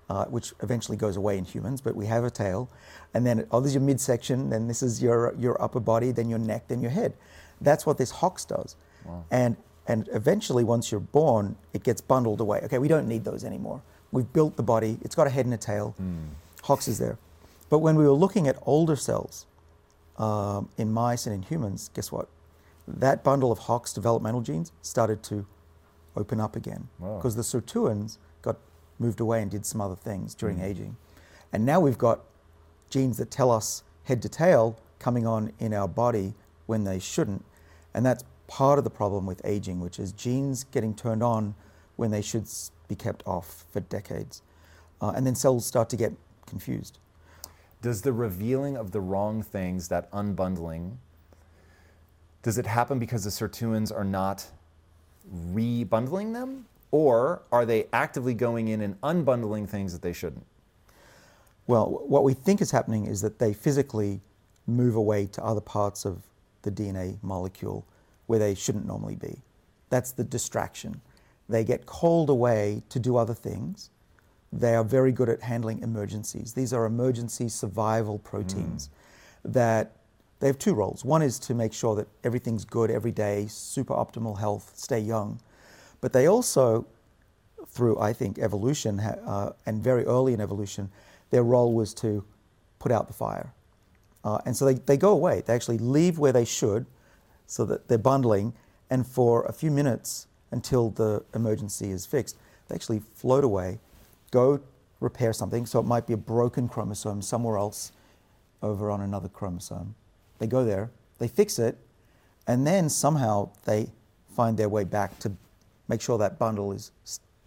uh, which eventually goes away in humans, but we have a tail. And then, oh, this is your midsection, then this is your, your upper body, then your neck, then your head. That's what this H O X does. Wow. And, and eventually, once you're born, it gets bundled away. Okay, we don't need those anymore. We've built the body. It's got a head and a tail. Mm. H O X is there. But when we were looking at older cells, um, in mice and in humans, guess what? That bundle of H O X developmental genes started to open up again because wow. the sirtuins got moved away and did some other things during mm. aging. And now we've got genes that tell us head to tail coming on in our body when they shouldn't. And that's part of the problem with aging, which is genes getting turned on when they should be kept off for decades. Uh, and then cells start to get confused. Does the revealing of the wrong things, that unbundling, does it happen because the sirtuins are not rebundling them? Or are they actively going in and unbundling things that they shouldn't? Well, what we think is happening is that they physically move away to other parts of the D N A molecule where they shouldn't normally be. That's the distraction. They get called away to do other things. They are very good at handling emergencies. These are emergency survival proteins mm. that they have two roles. One is to make sure that everything's good every day, super optimal health, stay young. But they also, through, I think, evolution, uh, and very early in evolution, their role was to put out the fire. Uh, and so they, they go away. They actually leave where they should so that they're bundling. And for a few minutes until the emergency is fixed, they actually float away, go repair something. So it might be a broken chromosome somewhere else over on another chromosome. They go there, they fix it, and then somehow they find their way back to make sure that bundle is,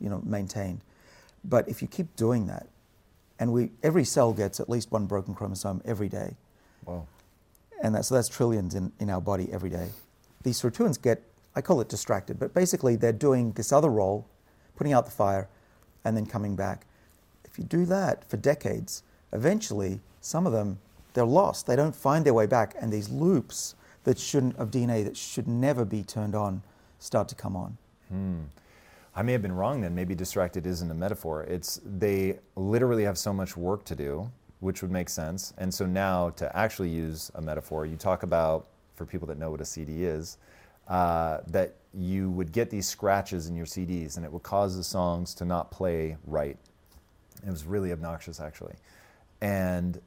you know, maintained. But if you keep doing that, and we every cell gets at least one broken chromosome every day. Wow. And that, so that's trillions in, in our body every day. These sirtuins get, I call it distracted, but basically they're doing this other role, putting out the fire, and then coming back. If you do that for decades, eventually some of them, they're lost. They don't find their way back, and these loops that shouldn't of D N A that should never be turned on start to come on. Hmm. I may have been wrong then. Maybe distracted isn't a metaphor. It's they literally have so much work to do, which would make sense. And so now to actually use a metaphor, you talk about, for people that know what a C D is, uh, that you would get these scratches in your C Ds and it would cause the songs to not play right. It was really obnoxious, actually. And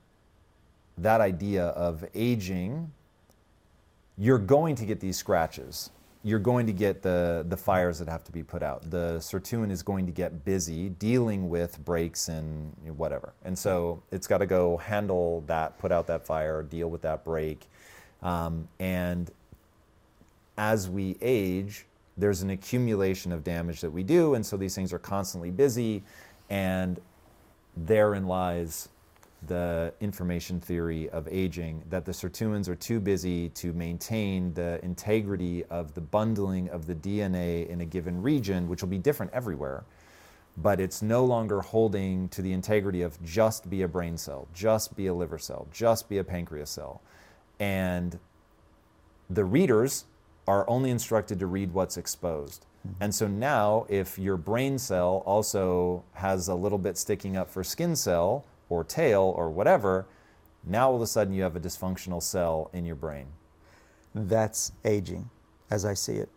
that idea of aging, you're going to get these scratches. You're going to get the, the fires that have to be put out. The sirtuin is going to get busy dealing with breaks and whatever. And so it's got to go handle that, put out that fire, deal with that break. Um, and as we age, there's an accumulation of damage that we do. And so these things are constantly busy. And therein lies the information theory of aging, that the sirtuins are too busy to maintain the integrity of the bundling of the D N A in a given region, which will be different everywhere, but it's no longer holding to the integrity of just be a brain cell, just be a liver cell, just be a pancreas cell. And the readers are only instructed to read what's exposed. And so now if your brain cell also has a little bit sticking up for skin cell, or tail, or whatever, now all of a sudden you have a dysfunctional cell in your brain. That's aging, as I see it.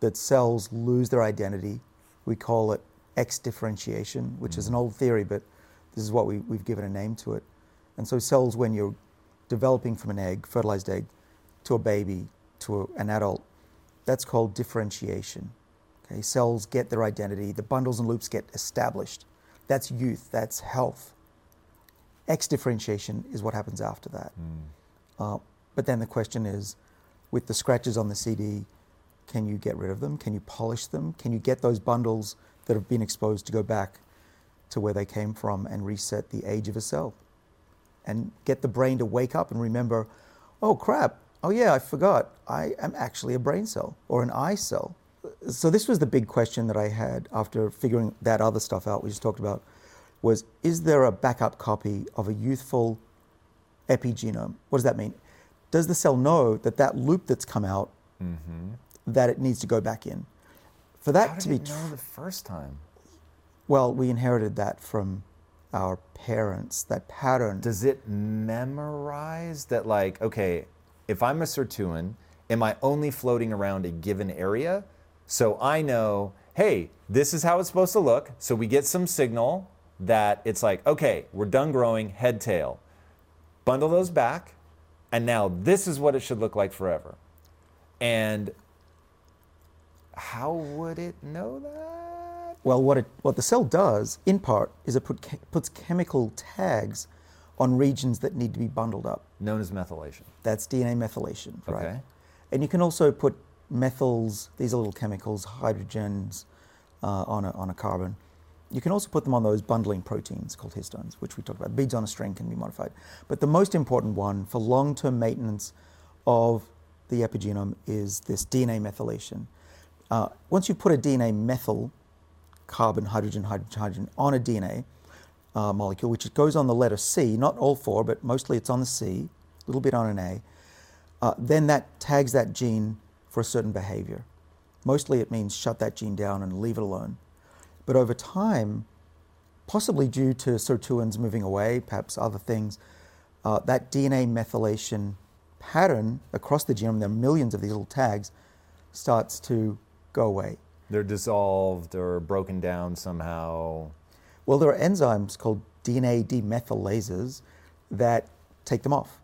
That cells lose their identity. We call it ex-differentiation, which mm. is an old theory, but this is what we, we've given a name to it. And so cells, when you're developing from an egg, fertilized egg, to a baby, to a, an adult, that's called differentiation. Okay, cells get their identity. The bundles and loops get established. That's youth, that's health. Ex-differentiation is what happens after that. Mm. Uh, but then the question is, with the scratches on the C D, can you get rid of them? Can you polish them? Can you get those bundles that have been exposed to go back to where they came from and reset the age of a cell? And get the brain to wake up and remember, oh crap, oh yeah, I forgot, I am actually a brain cell or an eye cell. So this was the big question that I had after figuring that other stuff out we just talked about. Was, is there a backup copy of a youthful epigenome? What does that mean? Does the cell know that that loop that's come out, mm-hmm. that it needs to go back in? For that How did to be it know tr- the first time? Well, we inherited that from our parents, that pattern. Does it memorize that, like, okay, if I'm a sirtuin, am I only floating around a given area? So I know, hey, this is how it's supposed to look. So we get some signal that it's like, okay, we're done growing, head, tail. Bundle those back, and now this is what it should look like forever. And how would it know that? Well, what it, what the cell does, in part, is it put, puts chemical tags on regions that need to be bundled up. Known as methylation. That's D N A methylation, right? Okay. And you can also put methyls, these are little chemicals, hydrogens uh, on, a, on a carbon. You can also put them on those bundling proteins called histones, which we talked about. Beads on a string can be modified. But the most important one for long-term maintenance of the epigenome is this D N A methylation. Uh, once you put a D N A methyl, carbon, hydrogen, hydrogen, hydrogen, on a D N A uh, molecule, which it goes on the letter C, not all four, but mostly it's on the C, a little bit on an A, uh, then that tags that gene for a certain behavior. Mostly it means shut that gene down and leave it alone. But over time, possibly due to sirtuins moving away, perhaps other things, uh, that D N A methylation pattern across the genome, there are millions of these little tags, starts to go away. They're dissolved or broken down somehow. Well, there are enzymes called D N A demethylases that take them off.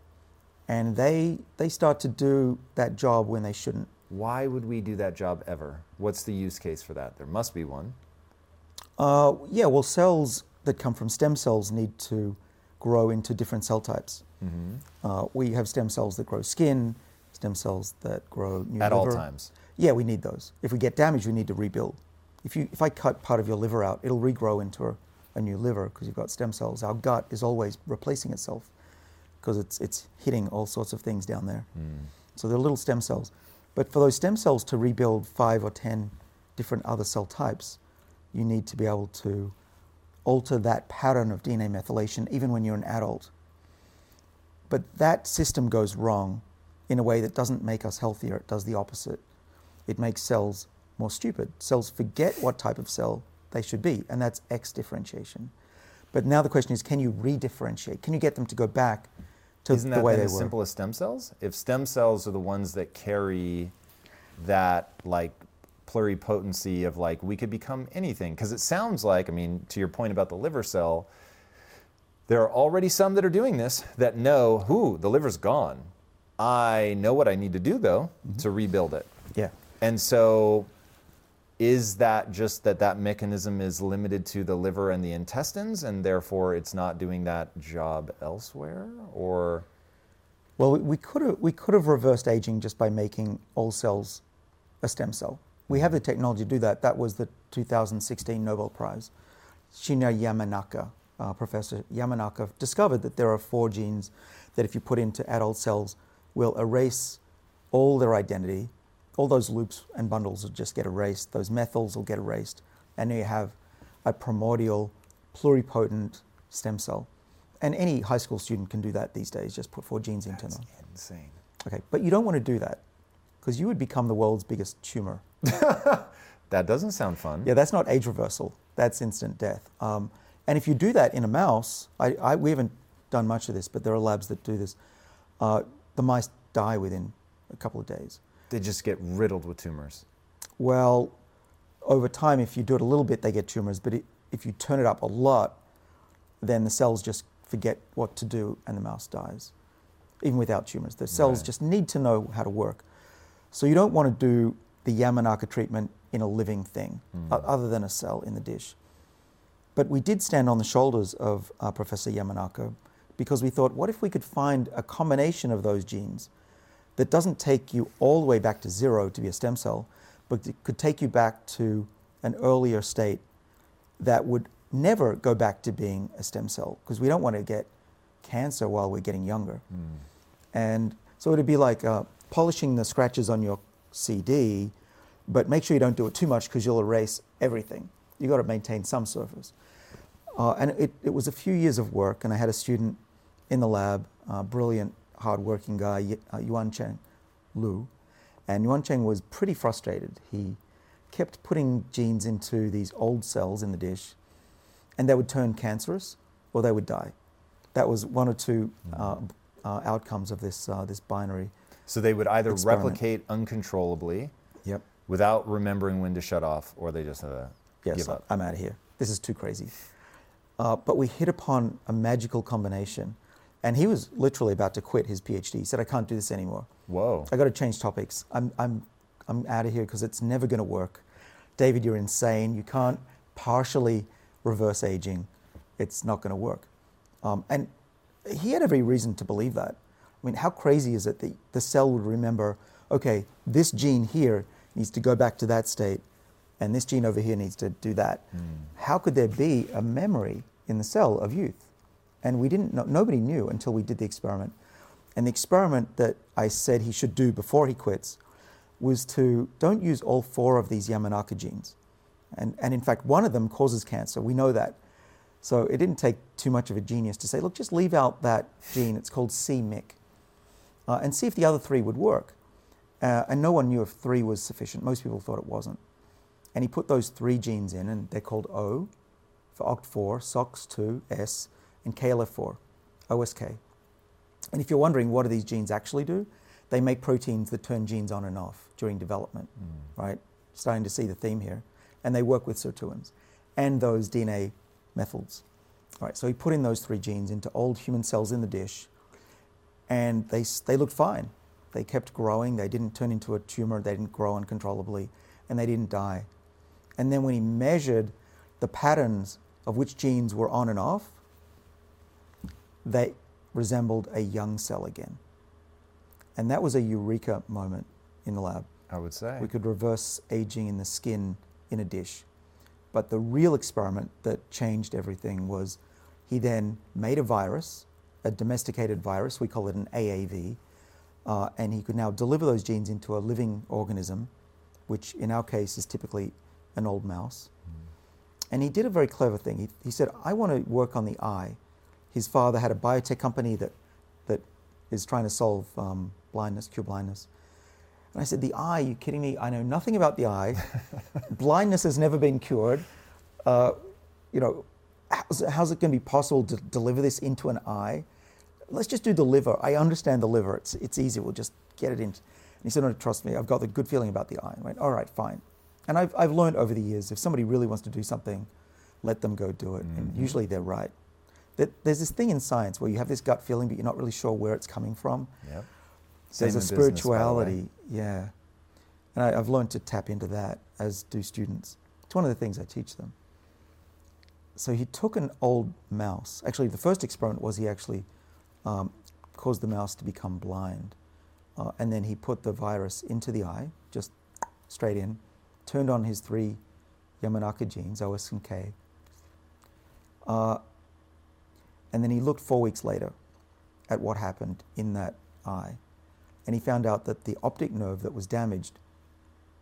And they they start to do that job when they shouldn't. Why would we do that job ever? What's the use case for that? There must be one. Uh, yeah, well, cells that come from stem cells need to grow into different cell types. Mm-hmm. Uh, we have stem cells that grow skin, stem cells that grow new liver. At all times. Yeah, we need those. If we get damaged, we need to rebuild. If you, if I cut part of your liver out, it'll regrow into a, a new liver because you've got stem cells. Our gut is always replacing itself because it's it's hitting all sorts of things down there. Mm. So they're little stem cells. But for those stem cells to rebuild five or ten different other cell types, you need to be able to alter that pattern of D N A methylation even when you're an adult. But that system goes wrong in a way that doesn't make us healthier. It does the opposite. It makes cells more stupid. Cells forget what type of cell they should be, and that's X differentiation. But now the question is, can you redifferentiate? Can you get them to go back to Isn't the way they were? Isn't that as simple as stem cells? If stem cells are the ones that carry that like pluripotency of like, we could become anything, because it sounds like, I mean, to your point about the liver cell, there are already some that are doing this that know, who the liver's gone. I know what I need to do, though, mm-hmm. to rebuild it. Yeah. And so is that just that that mechanism is limited to the liver and the intestines, and therefore it's not doing that job elsewhere? Or? Well, we could have, we could have reversed aging just by making all cells a stem cell. We have the technology to do that. That was the two thousand sixteen Nobel Prize. Shinya Yamanaka, uh, Professor Yamanaka, discovered that there are four genes that if you put into adult cells will erase all their identity. All those loops and bundles will just get erased. Those methyls will get erased. And now you have a primordial, pluripotent stem cell. And any high school student can do that these days, just put four genes into them. That's insane. Okay, but you don't want to do that because you would become the world's biggest tumor. That doesn't sound fun. Yeah, that's not age reversal. That's instant death. Um, and if you do that in a mouse, I, I, we haven't done much of this, but there are labs that do this. Uh, the mice die within a couple of days. They just get riddled with tumors. Well, over time, if you do it a little bit, they get tumors. But it, if you turn it up a lot, then the cells just forget what to do and the mouse dies, even without tumors. The cells right. just need to know how to work. So you don't want to do the Yamanaka treatment in a living thing, mm. other than a cell in the dish. But we did stand on the shoulders of uh, Professor Yamanaka because we thought, what if we could find a combination of those genes that doesn't take you all the way back to zero to be a stem cell, but it could take you back to an earlier state that would never go back to being a stem cell, because we don't want to get cancer while we're getting younger. Mm. And so it'd be like uh, polishing the scratches on your C D, but make sure you don't do it too much because you'll erase everything. You've got to maintain some surface. Uh, and it, it was a few years of work, and I had a student in the lab, uh, brilliant, hard-working guy, uh, Yuan Cheng Lu. And Yuan Cheng was pretty frustrated. He kept putting genes into these old cells in the dish, and they would turn cancerous or they would die. That was one or two uh, uh, outcomes of this uh, this binary So they would either experiment. replicate uncontrollably yep. without remembering when to shut off, or they just uh, yes, give up. I'm out of here. This is too crazy. Uh, but we hit upon a magical combination. And he was literally about to quit his PhD. He said, I can't do this anymore. Whoa. I got to change topics. I'm, I'm, I'm out of here because it's never going to work. David, you're insane. You can't partially reverse aging. It's not going to work. Um, and he had every reason to believe that. I mean, how crazy is it that the cell would remember, okay, this gene here needs to go back to that state, and this gene over here needs to do that. Mm. How could there be a memory in the cell of youth? And we didn't know, nobody knew until we did the experiment. And the experiment that I said he should do before he quits was to don't use all four of these Yamanaka genes. And, and in fact, one of them causes cancer. We know that. So it didn't take too much of a genius to say, look, just leave out that gene. It's called C M Y C. Uh, and see if the other three would work. Uh, and no one knew if three was sufficient. Most people thought it wasn't. And he put those three genes in, and they're called O for O C T four, S O X two, S, and K L F four, O S K. And if you're wondering what do these genes actually do, they make proteins that turn genes on and off during development, mm. right? Starting to see the theme here. And they work with sirtuins and those D N A methyls. All right, so he put in those three genes into old human cells in the dish, and they they looked fine. They kept growing. They didn't turn into a tumor. They didn't grow uncontrollably, and they didn't die. And then when he measured the patterns of which genes were on and off, they resembled a young cell again. And that was a eureka moment in the lab. I would say. We could reverse aging in the skin in a dish. But the real experiment that changed everything was he then made a virus, a domesticated virus, we call it an A A V, uh, and he could now deliver those genes into a living organism, which in our case is typically an old mouse. Mm. And he did a very clever thing. He, he said, I want to work on the eye. His father had a biotech company that that is trying to solve um, blindness, cure blindness. And I said, the eye, are you kidding me? I know nothing about the eye. Blindness has never been cured. Uh, you know, how's, how's it going to be possible to deliver this into an eye? Let's just do the liver. I understand the liver. It's it's easy. We'll just get it in. And he said, no, trust me. I've got the good feeling about the eye. I went, all right, fine. And I've I've learned over the years, if somebody really wants to do something, let them go do it. Mm-hmm. And usually they're right. There's this thing in science where you have this gut feeling, but you're not really sure where it's coming from. Yep. There's a spirituality, yeah. And I, I've learned to tap into that, as do students. It's one of the things I teach them. So he took an old mouse. Actually, the first experiment was he actually um, caused the mouse to become blind. Uh, and then he put the virus into the eye, just straight in, turned on his three Yamanaka genes, O S and K. Uh, And then he looked four weeks later at what happened in that eye. And he found out that the optic nerve that was damaged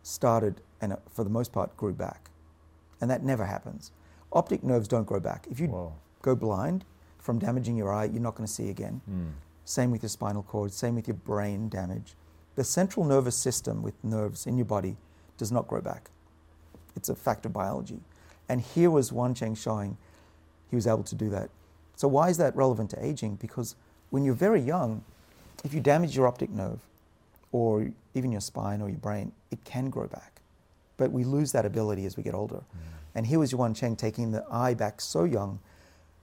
started and, for the most part, grew back. And that never happens. Optic nerves don't grow back. If you Whoa. Go blind from damaging your eye, you're not going to see again. Mm. Same with your spinal cord, same with your brain damage. The central nervous system with nerves in your body does not grow back. It's a fact of biology. And here was Wan Cheng showing he was able to do that. So why is that relevant to aging? Because when you're very young, if you damage your optic nerve or even your spine or your brain, it can grow back. But we lose that ability as we get older. Mm. And here was Yuan Cheng taking the eye back so young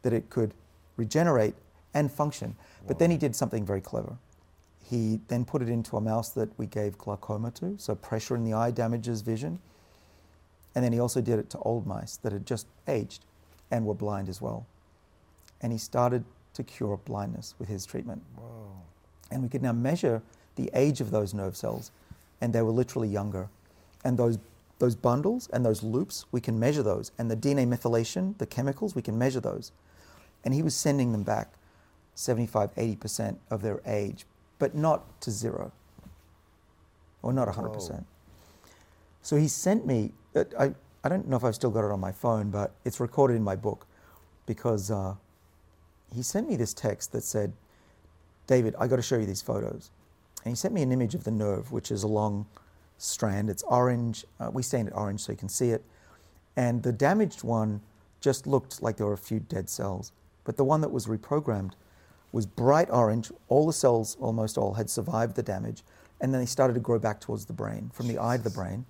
that it could regenerate and function. Whoa. But then he did something very clever. He then put it into a mouse that we gave glaucoma to, so pressure in the eye damages vision. And then he also did it to old mice that had just aged and were blind as well. And he started to cure blindness with his treatment. Whoa. And we could now measure the age of those nerve cells, and they were literally younger. And those those bundles and those loops, we can measure those. And the D N A methylation, the chemicals, we can measure those. And he was sending them back seventy-five, eighty percent of their age, but not to zero, or not one hundred percent. Whoa. So he sent me, I, I don't know if I've still got it on my phone, but it's recorded in my book, because uh, he sent me this text that said, David, I got to show you these photos. And he sent me an image of the nerve, which is a long strand. It's orange. Uh, we stained it orange so you can see it. And the damaged one just looked like there were a few dead cells. But the one that was reprogrammed was bright orange. All the cells, almost all, had survived the damage. And then they started to grow back towards the brain, from Jesus. The eye to the brain.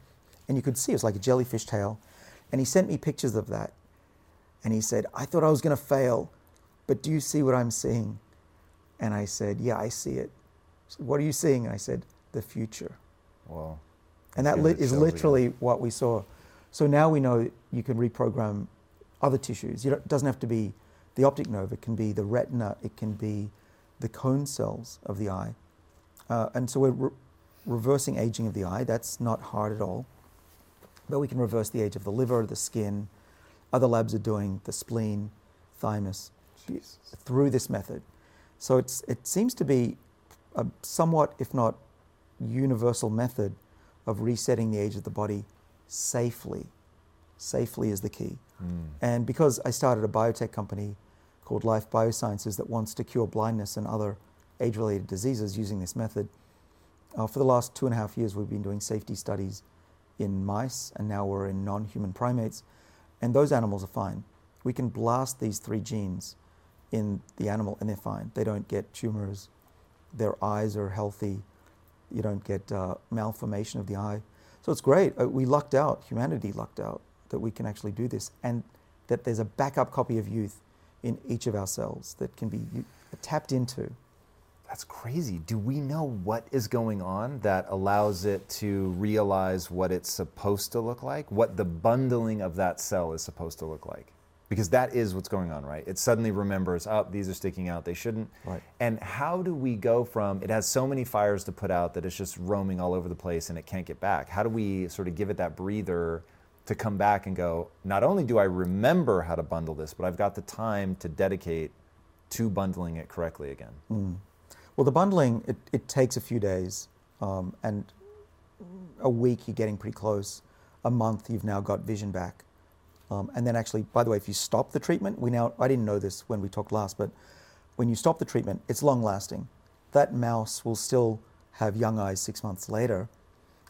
And you could see it was like a jellyfish tail. And he sent me pictures of that. And he said, I thought I was going to fail. But do you see what I'm seeing? And I said, yeah, I see it. So what are you seeing? And I said, the future. Wow. And that li- is literally you. what we saw. So now we know you can reprogram other tissues. You don't, it doesn't have to be the optic nerve. It can be the retina. It can be the cone cells of the eye. Uh, and so we're re- reversing aging of the eye. That's not hard at all. But we can reverse the age of the liver, the skin. Other labs are doing the spleen, thymus, Jesus. through this method. So it's it seems to be a somewhat, if not universal, method of resetting the age of the body safely. Safely is the key. Mm. And because I started a biotech company called Life Biosciences that wants to cure blindness and other age-related diseases using this method, uh, for the last two and a half years we've been doing safety studies in mice, and now we're in non-human primates, and those animals are fine. We can blast these three genes in the animal and they're fine. They don't get tumors, their eyes are healthy, you don't get uh, malformation of the eye. So it's great. We lucked out, humanity lucked out, that we can actually do this, and that there's a backup copy of youth in each of our cells that can be tapped into. That's crazy. Do we know what is going on that allows it to realize what it's supposed to look like? What the bundling of that cell is supposed to look like? Because that is what's going on, right? It suddenly remembers, oh, these are sticking out, they shouldn't. Right. And how do we go from, it has so many fires to put out that it's just roaming all over the place and it can't get back. How do we sort of give it that breather to come back and go, not only do I remember how to bundle this, but I've got the time to dedicate to bundling it correctly again? Mm. Well, the bundling, it, it takes a few days, um, and a week you're getting pretty close. A month you've now got vision back. Um, and then actually, by the way, if you stop the treatment, we now, I didn't know this when we talked last, but when you stop the treatment, it's long lasting. That mouse will still have young eyes six months later.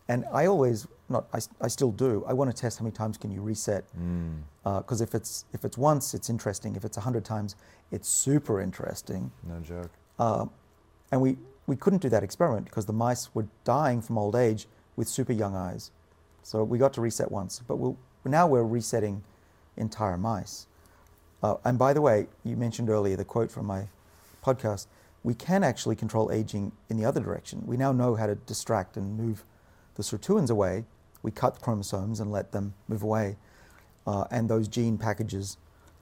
And I always, not I, I still do, I want to test how many times can you reset. Mm. Uh, 'cause if it's if it's once, it's interesting. If it's a hundred times, it's super interesting. No joke. Uh, And we, we couldn't do that experiment because the mice were dying from old age with super young eyes. So we got to reset once, but we'll, now we're resetting entire mice. Uh, and by the way, you mentioned earlier the quote from my podcast, we can actually control aging in the other direction. We now know how to distract and move the sirtuins away. We cut the chromosomes and let them move away. Uh, and those gene packages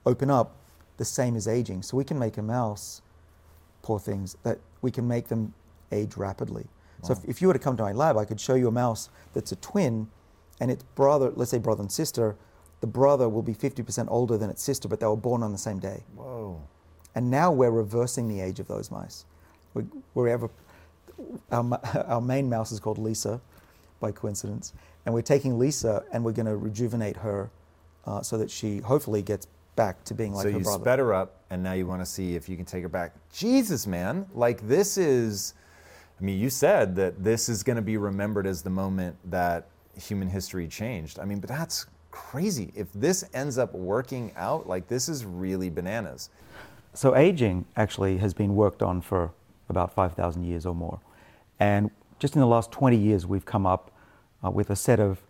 open up the same as aging. So we can make a mouse, poor things, that we can make them age rapidly. Wow. So if, if you were to come to my lab, I could show you a mouse that's a twin, and its brother, let's say brother and sister, the brother will be fifty percent older than its sister, but they were born on the same day. Whoa. And now we're reversing the age of those mice. We, we're ever, our, our main mouse is called Lisa, by coincidence, and we're taking Lisa and we're gonna rejuvenate her uh, so that she hopefully gets back to being like so her brother. So you sped her up, and now you want to see if you can take her back. Jesus, man, like this is, I mean, you said that this is going to be remembered as the moment that human history changed. I mean, but that's crazy. If this ends up working out, like this is really bananas. So aging actually has been worked on for about five thousand years or more. And just in the last twenty years, we've come up uh, with a set of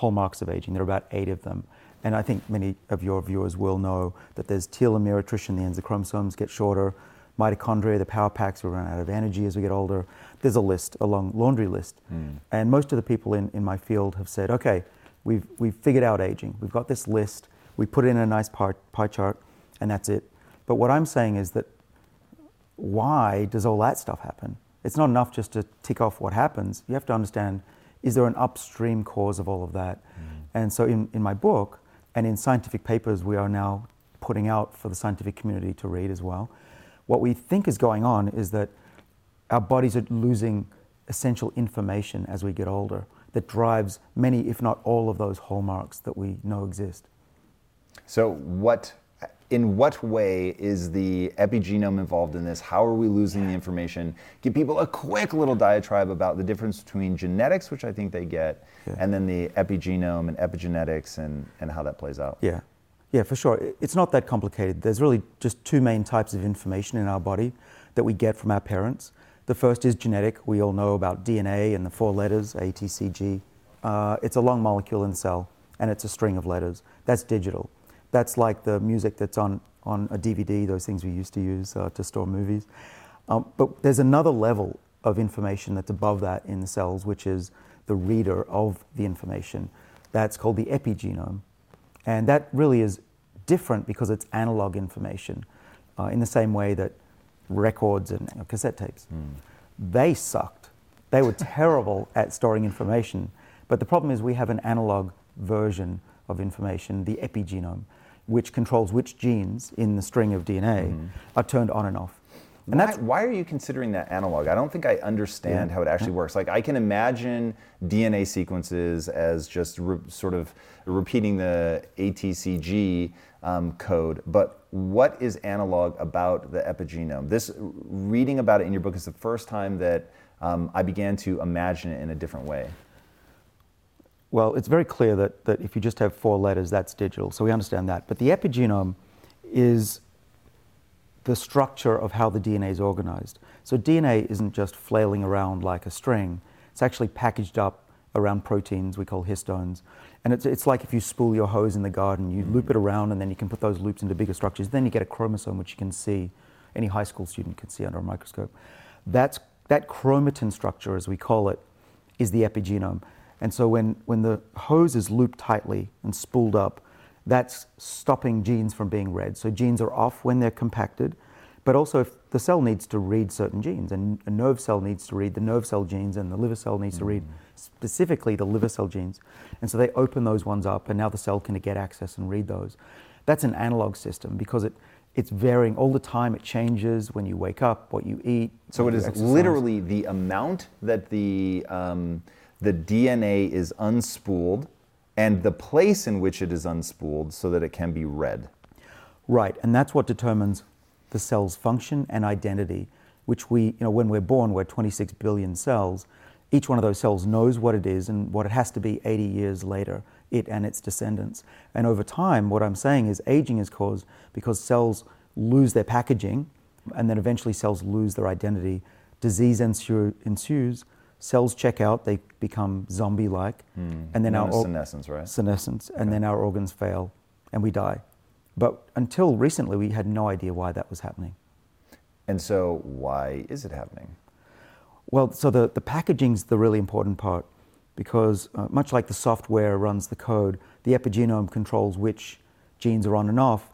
hallmarks of aging. There are about eight of them. And I think many of your viewers will know that there's telomere attrition, the ends of chromosomes get shorter, mitochondria, the power packs, we run out of energy as we get older. There's a list, a long laundry list. Mm. And most of the people in, in my field have said, okay, we've we've figured out aging. We've got this list, we put it in a nice pie, pie chart, and that's it. But what I'm saying is that why does all that stuff happen? It's not enough just to tick off what happens. You have to understand, is there an upstream cause of all of that? Mm. And so in, in my book, and in scientific papers we are now putting out for the scientific community to read as well, what we think is going on is that our bodies are losing essential information as we get older that drives many, if not all, of those hallmarks that we know exist. So what, in what way is the epigenome involved in this? How are we losing the information? Give people a quick little diatribe about the difference between genetics, which I think they get, yeah, and then the epigenome and epigenetics and, and how that plays out. Yeah, yeah, for sure. It's not that complicated. There's really just two main types of information in our body that we get from our parents. The first is genetic. We all know about D N A and the four letters, A, T, C, G. Uh, it's a long molecule in the cell, and it's a string of letters. That's digital. That's like the music that's on, on a D V D, those things we used to use uh, to store movies. Um, but there's another level of information that's above that in the cells, which is the reader of the information. That's called the epigenome. And that really is different because it's analog information, uh, in the same way that records and cassette tapes. Mm. They sucked. They were terrible at storing information. But the problem is we have an analog version of information, the epigenome, which controls which genes in the string of D N A mm. are turned on and off. And why, that's why are you considering that analog? I don't think I understand yeah. how it actually yeah. works. Like, I can imagine D N A sequences as just re- sort of repeating the A T C G um, code, but what is analog about the epigenome? This reading about it in your book is the first time that um, I began to imagine it in a different way. Well, it's very clear that, that if you just have four letters, that's digital, so we understand that. But the epigenome is the structure of how the D N A is organized. So D N A isn't just flailing around like a string. It's actually packaged up around proteins we call histones. And it's, it's like if you spool your hose in the garden, you loop it around and then you can put those loops into bigger structures. Then you get a chromosome, which you can see, any high school student can see under a microscope. That's, that chromatin structure, as we call it, is the epigenome. And so when, when the hose is looped tightly and spooled up, that's stopping genes from being read. So genes are off when they're compacted, but also if the cell needs to read certain genes, and a nerve cell needs to read the nerve cell genes, and the liver cell needs mm-hmm. to read specifically the liver cell genes. And so they open those ones up, and now the cell can get access and read those. That's an analog system because it it's varying all the time. It changes when you wake up, what you eat. So it is exercise. Literally the amount that the... Um, the D N A is unspooled and the place in which it is unspooled so that it can be read. Right, and that's what determines the cell's function and identity, which we, you know, when we're born, we're twenty-six billion cells. Each one of those cells knows what it is and what it has to be eighty years later, it and its descendants. And over time, what I'm saying is aging is caused because cells lose their packaging and then eventually cells lose their identity. Disease ensues. Cells check out, they become zombie-like, mm. and then our org- senescence, right? Senescence, and okay. then our organs fail, and we die. But until recently, we had no idea why that was happening. And so, why is it happening? Well, so the the packaging's the really important part, because uh, much like the software runs the code, the epigenome controls which genes are on and off.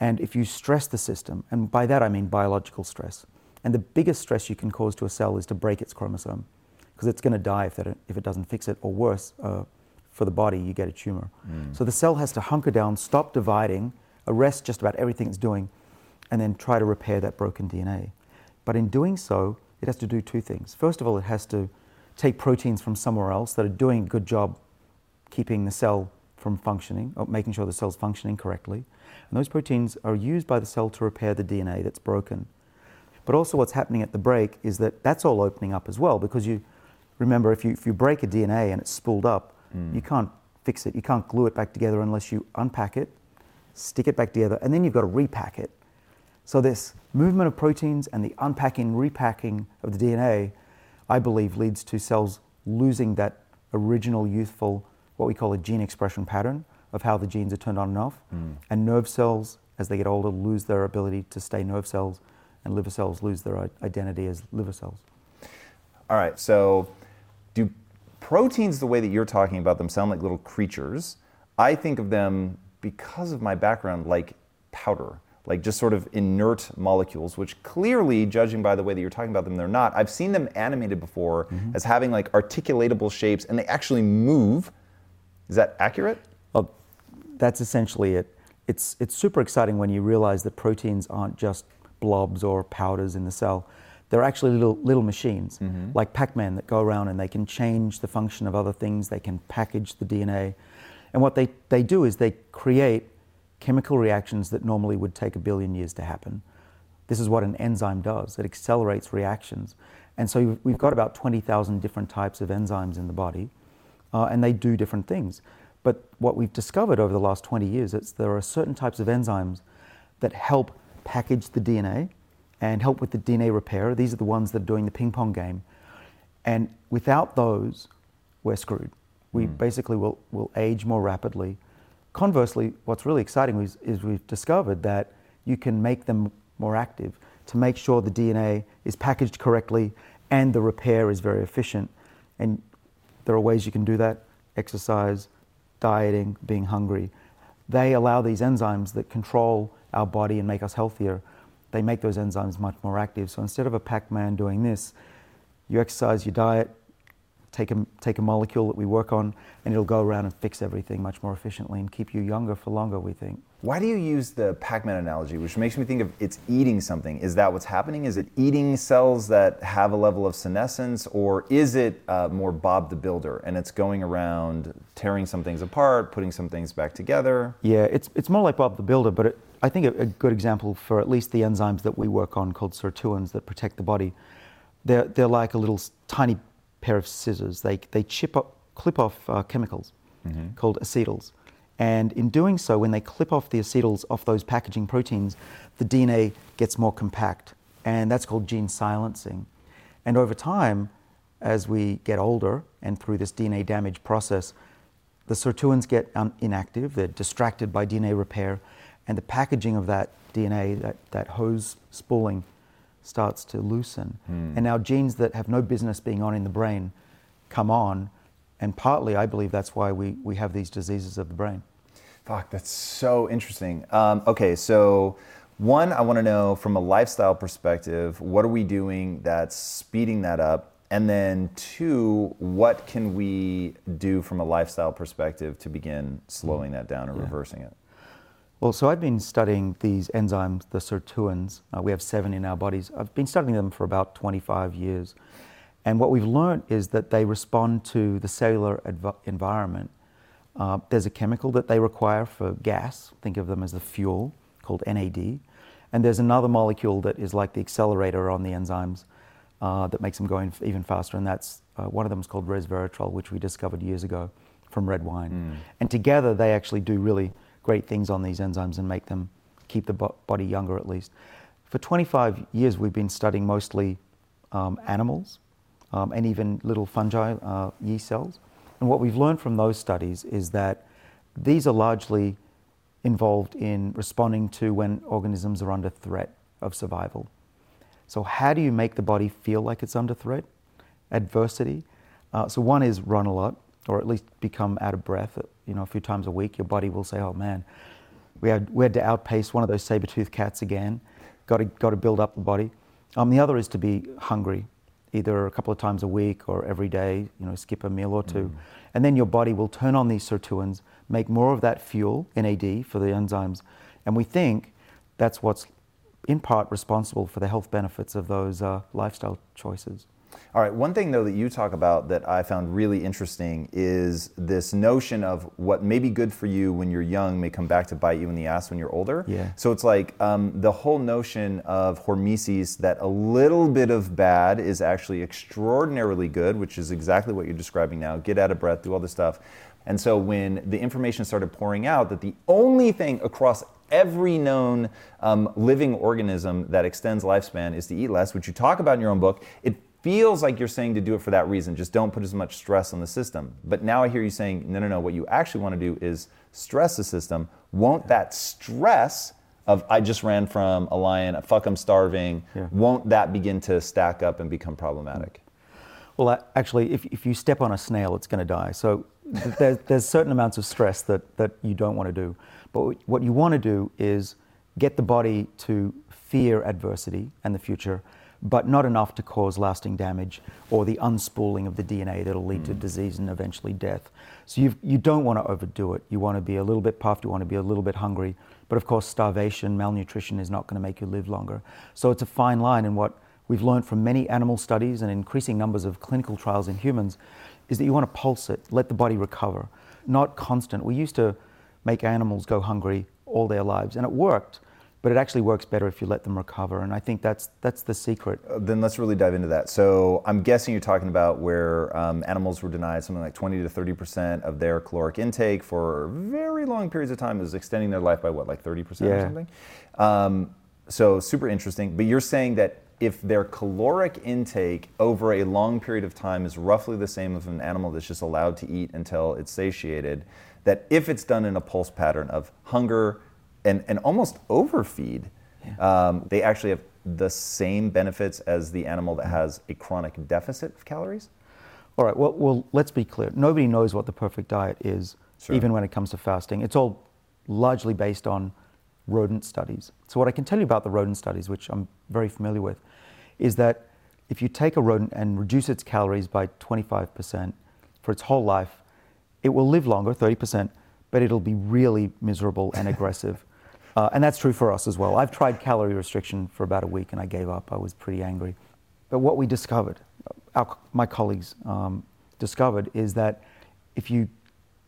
And if you stress the system, and by that I mean biological stress, and the biggest stress you can cause to a cell is to break its chromosome. Because it's going to die if, that, if it doesn't fix it, or worse, uh, for the body, you get a tumor. Mm. So the cell has to hunker down, stop dividing, arrest just about everything it's doing, and then try to repair that broken D N A. But in doing so, it has to do two things. First of all, it has to take proteins from somewhere else that are doing a good job keeping the cell from functioning, or making sure the cell's functioning correctly. And those proteins are used by the cell to repair the D N A that's broken. But also what's happening at the break is that that's all opening up as well, because you Remember, if you if you break a D N A and it's spooled up, mm. you can't fix it. You can't glue it back together unless you unpack it, stick it back together, and then you've got to repack it. So this movement of proteins and the unpacking, repacking of the D N A, I believe, leads to cells losing that original youthful, what we call a gene expression pattern of how the genes are turned on and off. Mm. And nerve cells, as they get older, lose their ability to stay nerve cells, and liver cells lose their identity as liver cells. All right, so... do proteins, the way that you're talking about them, sound like little creatures? I think of them, because of my background, like powder, like just sort of inert molecules, which clearly, judging by the way that you're talking about them, they're not. I've seen them animated before mm-hmm. as having like articulatable shapes, and they actually move. Is that accurate? Well, that's essentially it. It's, it's super exciting when you realize that proteins aren't just blobs or powders in the cell. They're actually little little machines, mm-hmm. like Pac-Man, that go around and they can change the function of other things. They can package the D N A. And what they, they do is they create chemical reactions that normally would take a billion years to happen. This is what an enzyme does. It accelerates reactions. And so we've got about twenty thousand different types of enzymes in the body, uh, and they do different things. But what we've discovered over the last twenty years is there are certain types of enzymes that help package the D N A and help with the D N A repair. These are the ones that are doing the ping pong game. And without those, we're screwed. We mm. basically will, will age more rapidly. Conversely, what's really exciting is, is we've discovered that you can make them more active. to make sure the D N A is packaged correctly and the repair is very efficient. And there are ways you can do that: exercise, dieting, being hungry. They allow these enzymes that control our body and make us healthier. They make those enzymes much more active. So instead of a Pac-Man doing this, you exercise, you diet, take a, take a molecule that we work on, and it'll go around and fix everything much more efficiently and keep you younger for longer, we think. Why do you use the Pac-Man analogy, which makes me think of it's eating something? Is that what's happening? Is it eating cells that have a level of senescence, or is it uh, more Bob the Builder, and it's going around tearing some things apart, putting some things back together? Yeah, it's it's more like Bob the Builder, but it, I think a, a good example for at least the enzymes that we work on called sirtuins that protect the body, they're, they're like a little tiny pair of scissors. They, they chip up, clip off uh, chemicals mm-hmm. called acetyls. And in doing so, when they clip off the acetyls off those packaging proteins, the D N A gets more compact. And that's called gene silencing. And over time, as we get older and through this D N A damage process, the sirtuins get un- inactive, they're distracted by D N A repair, and the packaging of that D N A, that, that hose spooling, starts to loosen. Mm. And now genes that have no business being on in the brain come on. And partly, I believe that's why we, we have these diseases of the brain. Fuck, that's so interesting. Um, okay, so one, I want to know from a lifestyle perspective, what are we doing that's speeding that up? And then two, what can we do from a lifestyle perspective to begin slowing that down or yeah. reversing it? Well, so I've been studying these enzymes, the sirtuins. Uh, we have seven in our bodies. I've been studying them for about twenty-five years. And what we've learned is that they respond to the cellular adv- environment. Uh, there's a chemical that they require for gas, think of them as the fuel, called N A D. And there's another molecule that is like the accelerator on the enzymes uh, that makes them go in f- even faster. And that's, uh, one of them is called resveratrol, which we discovered years ago from red wine. Mm. And together they actually do really great things on these enzymes and make them keep the bo- body younger at least. For twenty-five years, we've been studying mostly um, animals. Um, and even little fungi, uh, yeast cells. And what we've learned from those studies is that these are largely involved in responding to when organisms are under threat of survival. So how do you make the body feel like it's under threat? Adversity. Uh, so one is run a lot, or at least become out of breath, you know, a few times a week. Your body will say, oh man, we had, we had to outpace one of those saber-toothed cats again. Got to, got to build up the body. Um, the other is to be hungry, either a couple of times a week or every day, you know, skip a meal or two. Mm. And then your body will turn on these sirtuins, make more of that fuel, N A D, for the enzymes. And we think that's what's in part responsible for the health benefits of those uh, lifestyle choices. All right, one thing though that you talk about that I found really interesting is this notion of what may be good for you when you're young may come back to bite you in the ass when you're older. Yeah. So it's like um, the whole notion of hormesis, that a little bit of bad is actually extraordinarily good, which is exactly what you're describing now. Get out of breath, do all this stuff. And so when the information started pouring out that the only thing across every known um, living organism that extends lifespan is to eat less, which you talk about in your own book, it feels like you're saying to do it for that reason, just don't put as much stress on the system. But now I hear you saying, no, no, no, what you actually want to do is stress the system. Won't that stress of, I just ran from a lion, fuck, I'm starving, yeah. won't that begin to stack up and become problematic? Well, actually, if if you step on a snail, it's going to die. So there's, there's certain amounts of stress that, that you don't want to do. But what you want to do is get the body to fear adversity and the future, but not enough to cause lasting damage or the unspooling of the D N A that'll lead mm. to disease and eventually death. So you've, you don't want to overdo it. You want to be a little bit puffed, you want to be a little bit hungry, but of course starvation, malnutrition is not going to make you live longer. So it's a fine line, and what we've learned from many animal studies and increasing numbers of clinical trials in humans is that you want to pulse it, let the body recover, not constant. We used to make animals go hungry all their lives, and it worked. But it actually works better if you let them recover, and I think that's that's the secret. Uh, then let's really dive into that. So I'm guessing you're talking about where um, animals were denied something like twenty to thirty percent of their caloric intake for very long periods of time. It was extending their life by what, like thirty percent yeah. or something? Um, so super interesting, but you're saying that if their caloric intake over a long period of time is roughly the same of an animal that's just allowed to eat until it's satiated, that if it's done in a pulse pattern of hunger, And, and almost overfeed, yeah. um, they actually have the same benefits as the animal that has a chronic deficit of calories? All right, well, well let's be clear. Nobody knows what the perfect diet is, sure. even when it comes to fasting. It's all largely based on rodent studies. So what I can tell you about the rodent studies, which I'm very familiar with, is that if you take a rodent and reduce its calories by twenty-five percent for its whole life, it will live longer, thirty percent, but it'll be really miserable and aggressive. Uh, and that's true for us as well. I've tried calorie restriction for about a week and I gave up. I was pretty angry. But what we discovered, our, my colleagues um, discovered, is that if you,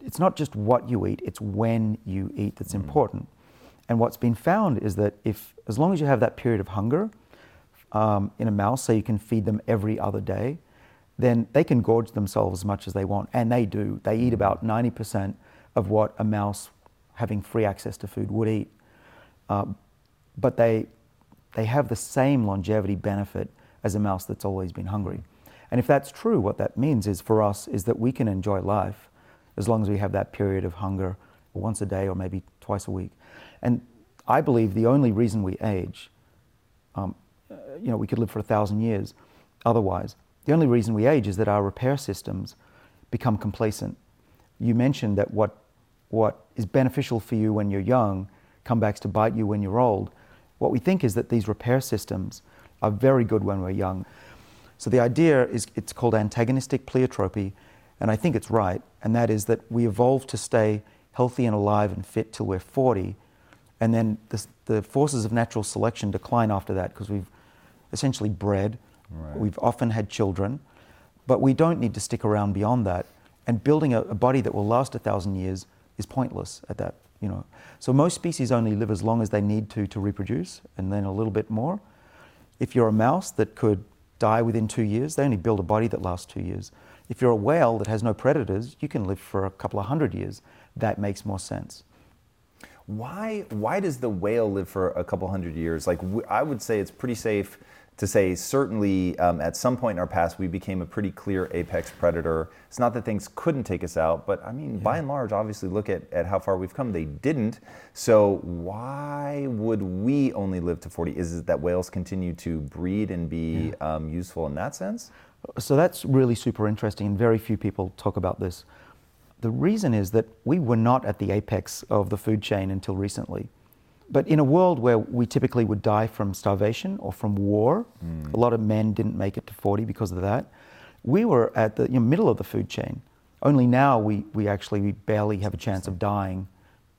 it's not just what you eat, it's when you eat that's mm-hmm. important. And what's been found is that if, as long as you have that period of hunger um, in a mouse, so you can feed them every other day, then they can gorge themselves as much as they want, and they do. They eat about ninety percent of what a mouse having free access to food would eat. Um, but they they have the same longevity benefit as a mouse that's always been hungry. And if that's true, what that means is for us is that we can enjoy life as long as we have that period of hunger once a day or maybe twice a week. And I believe the only reason we age, um, you know, we could live for a thousand years otherwise. The only reason we age is that our repair systems become complacent. You mentioned that what what is beneficial for you when you're young comebacks to bite you when you're old. What we think is that these repair systems are very good when we're young. So the idea is, it's called antagonistic pleiotropy, and I think it's right, and that is that we evolve to stay healthy and alive and fit till we're forty, and then the, the forces of natural selection decline after that because we've essentially bred, right. we've often had children, but we don't need to stick around beyond that, and building a, a body that will last a thousand years is pointless at that. You know, so most species only live as long as they need to to reproduce, and then a little bit more. If you're a mouse that could die within two years, they only build a body that lasts two years. If you're a whale that has no predators, you can live for a couple of hundred years. That makes more sense. Why, why does the whale live for a couple hundred years? Like, w- I would say it's pretty safe to say certainly um, at some point in our past, we became a pretty clear apex predator. It's not that things couldn't take us out, but I mean, yeah. by and large, obviously look at, at how far we've come, they didn't. So why would we only live to forty? Is it that whales continue to breed and be yeah. um, useful in that sense? So that's really super interesting, and very few people talk about this. The reason is that we were not at the apex of the food chain until recently. But in a world where we typically would die from starvation or from war, mm. a lot of men didn't make it to forty because of that. We were at the you know, middle of the food chain. Only now we, we actually we barely have a chance of dying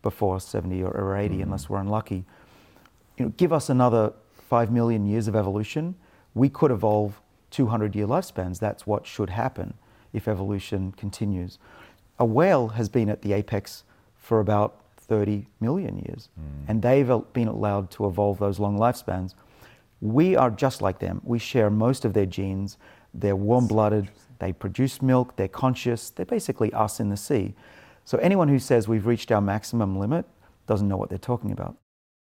before seventy or, or eighty mm. unless we're unlucky. You know, give us another five million years of evolution, we could evolve two hundred year lifespans. That's what should happen if evolution continues. A whale has been at the apex for about thirty million years, mm. and they've been allowed to evolve those long lifespans. We are just like them. We share most of their genes. They're warm-blooded, they produce milk, they're conscious, they're basically us in the sea. So anyone who says we've reached our maximum limit doesn't know what they're talking about.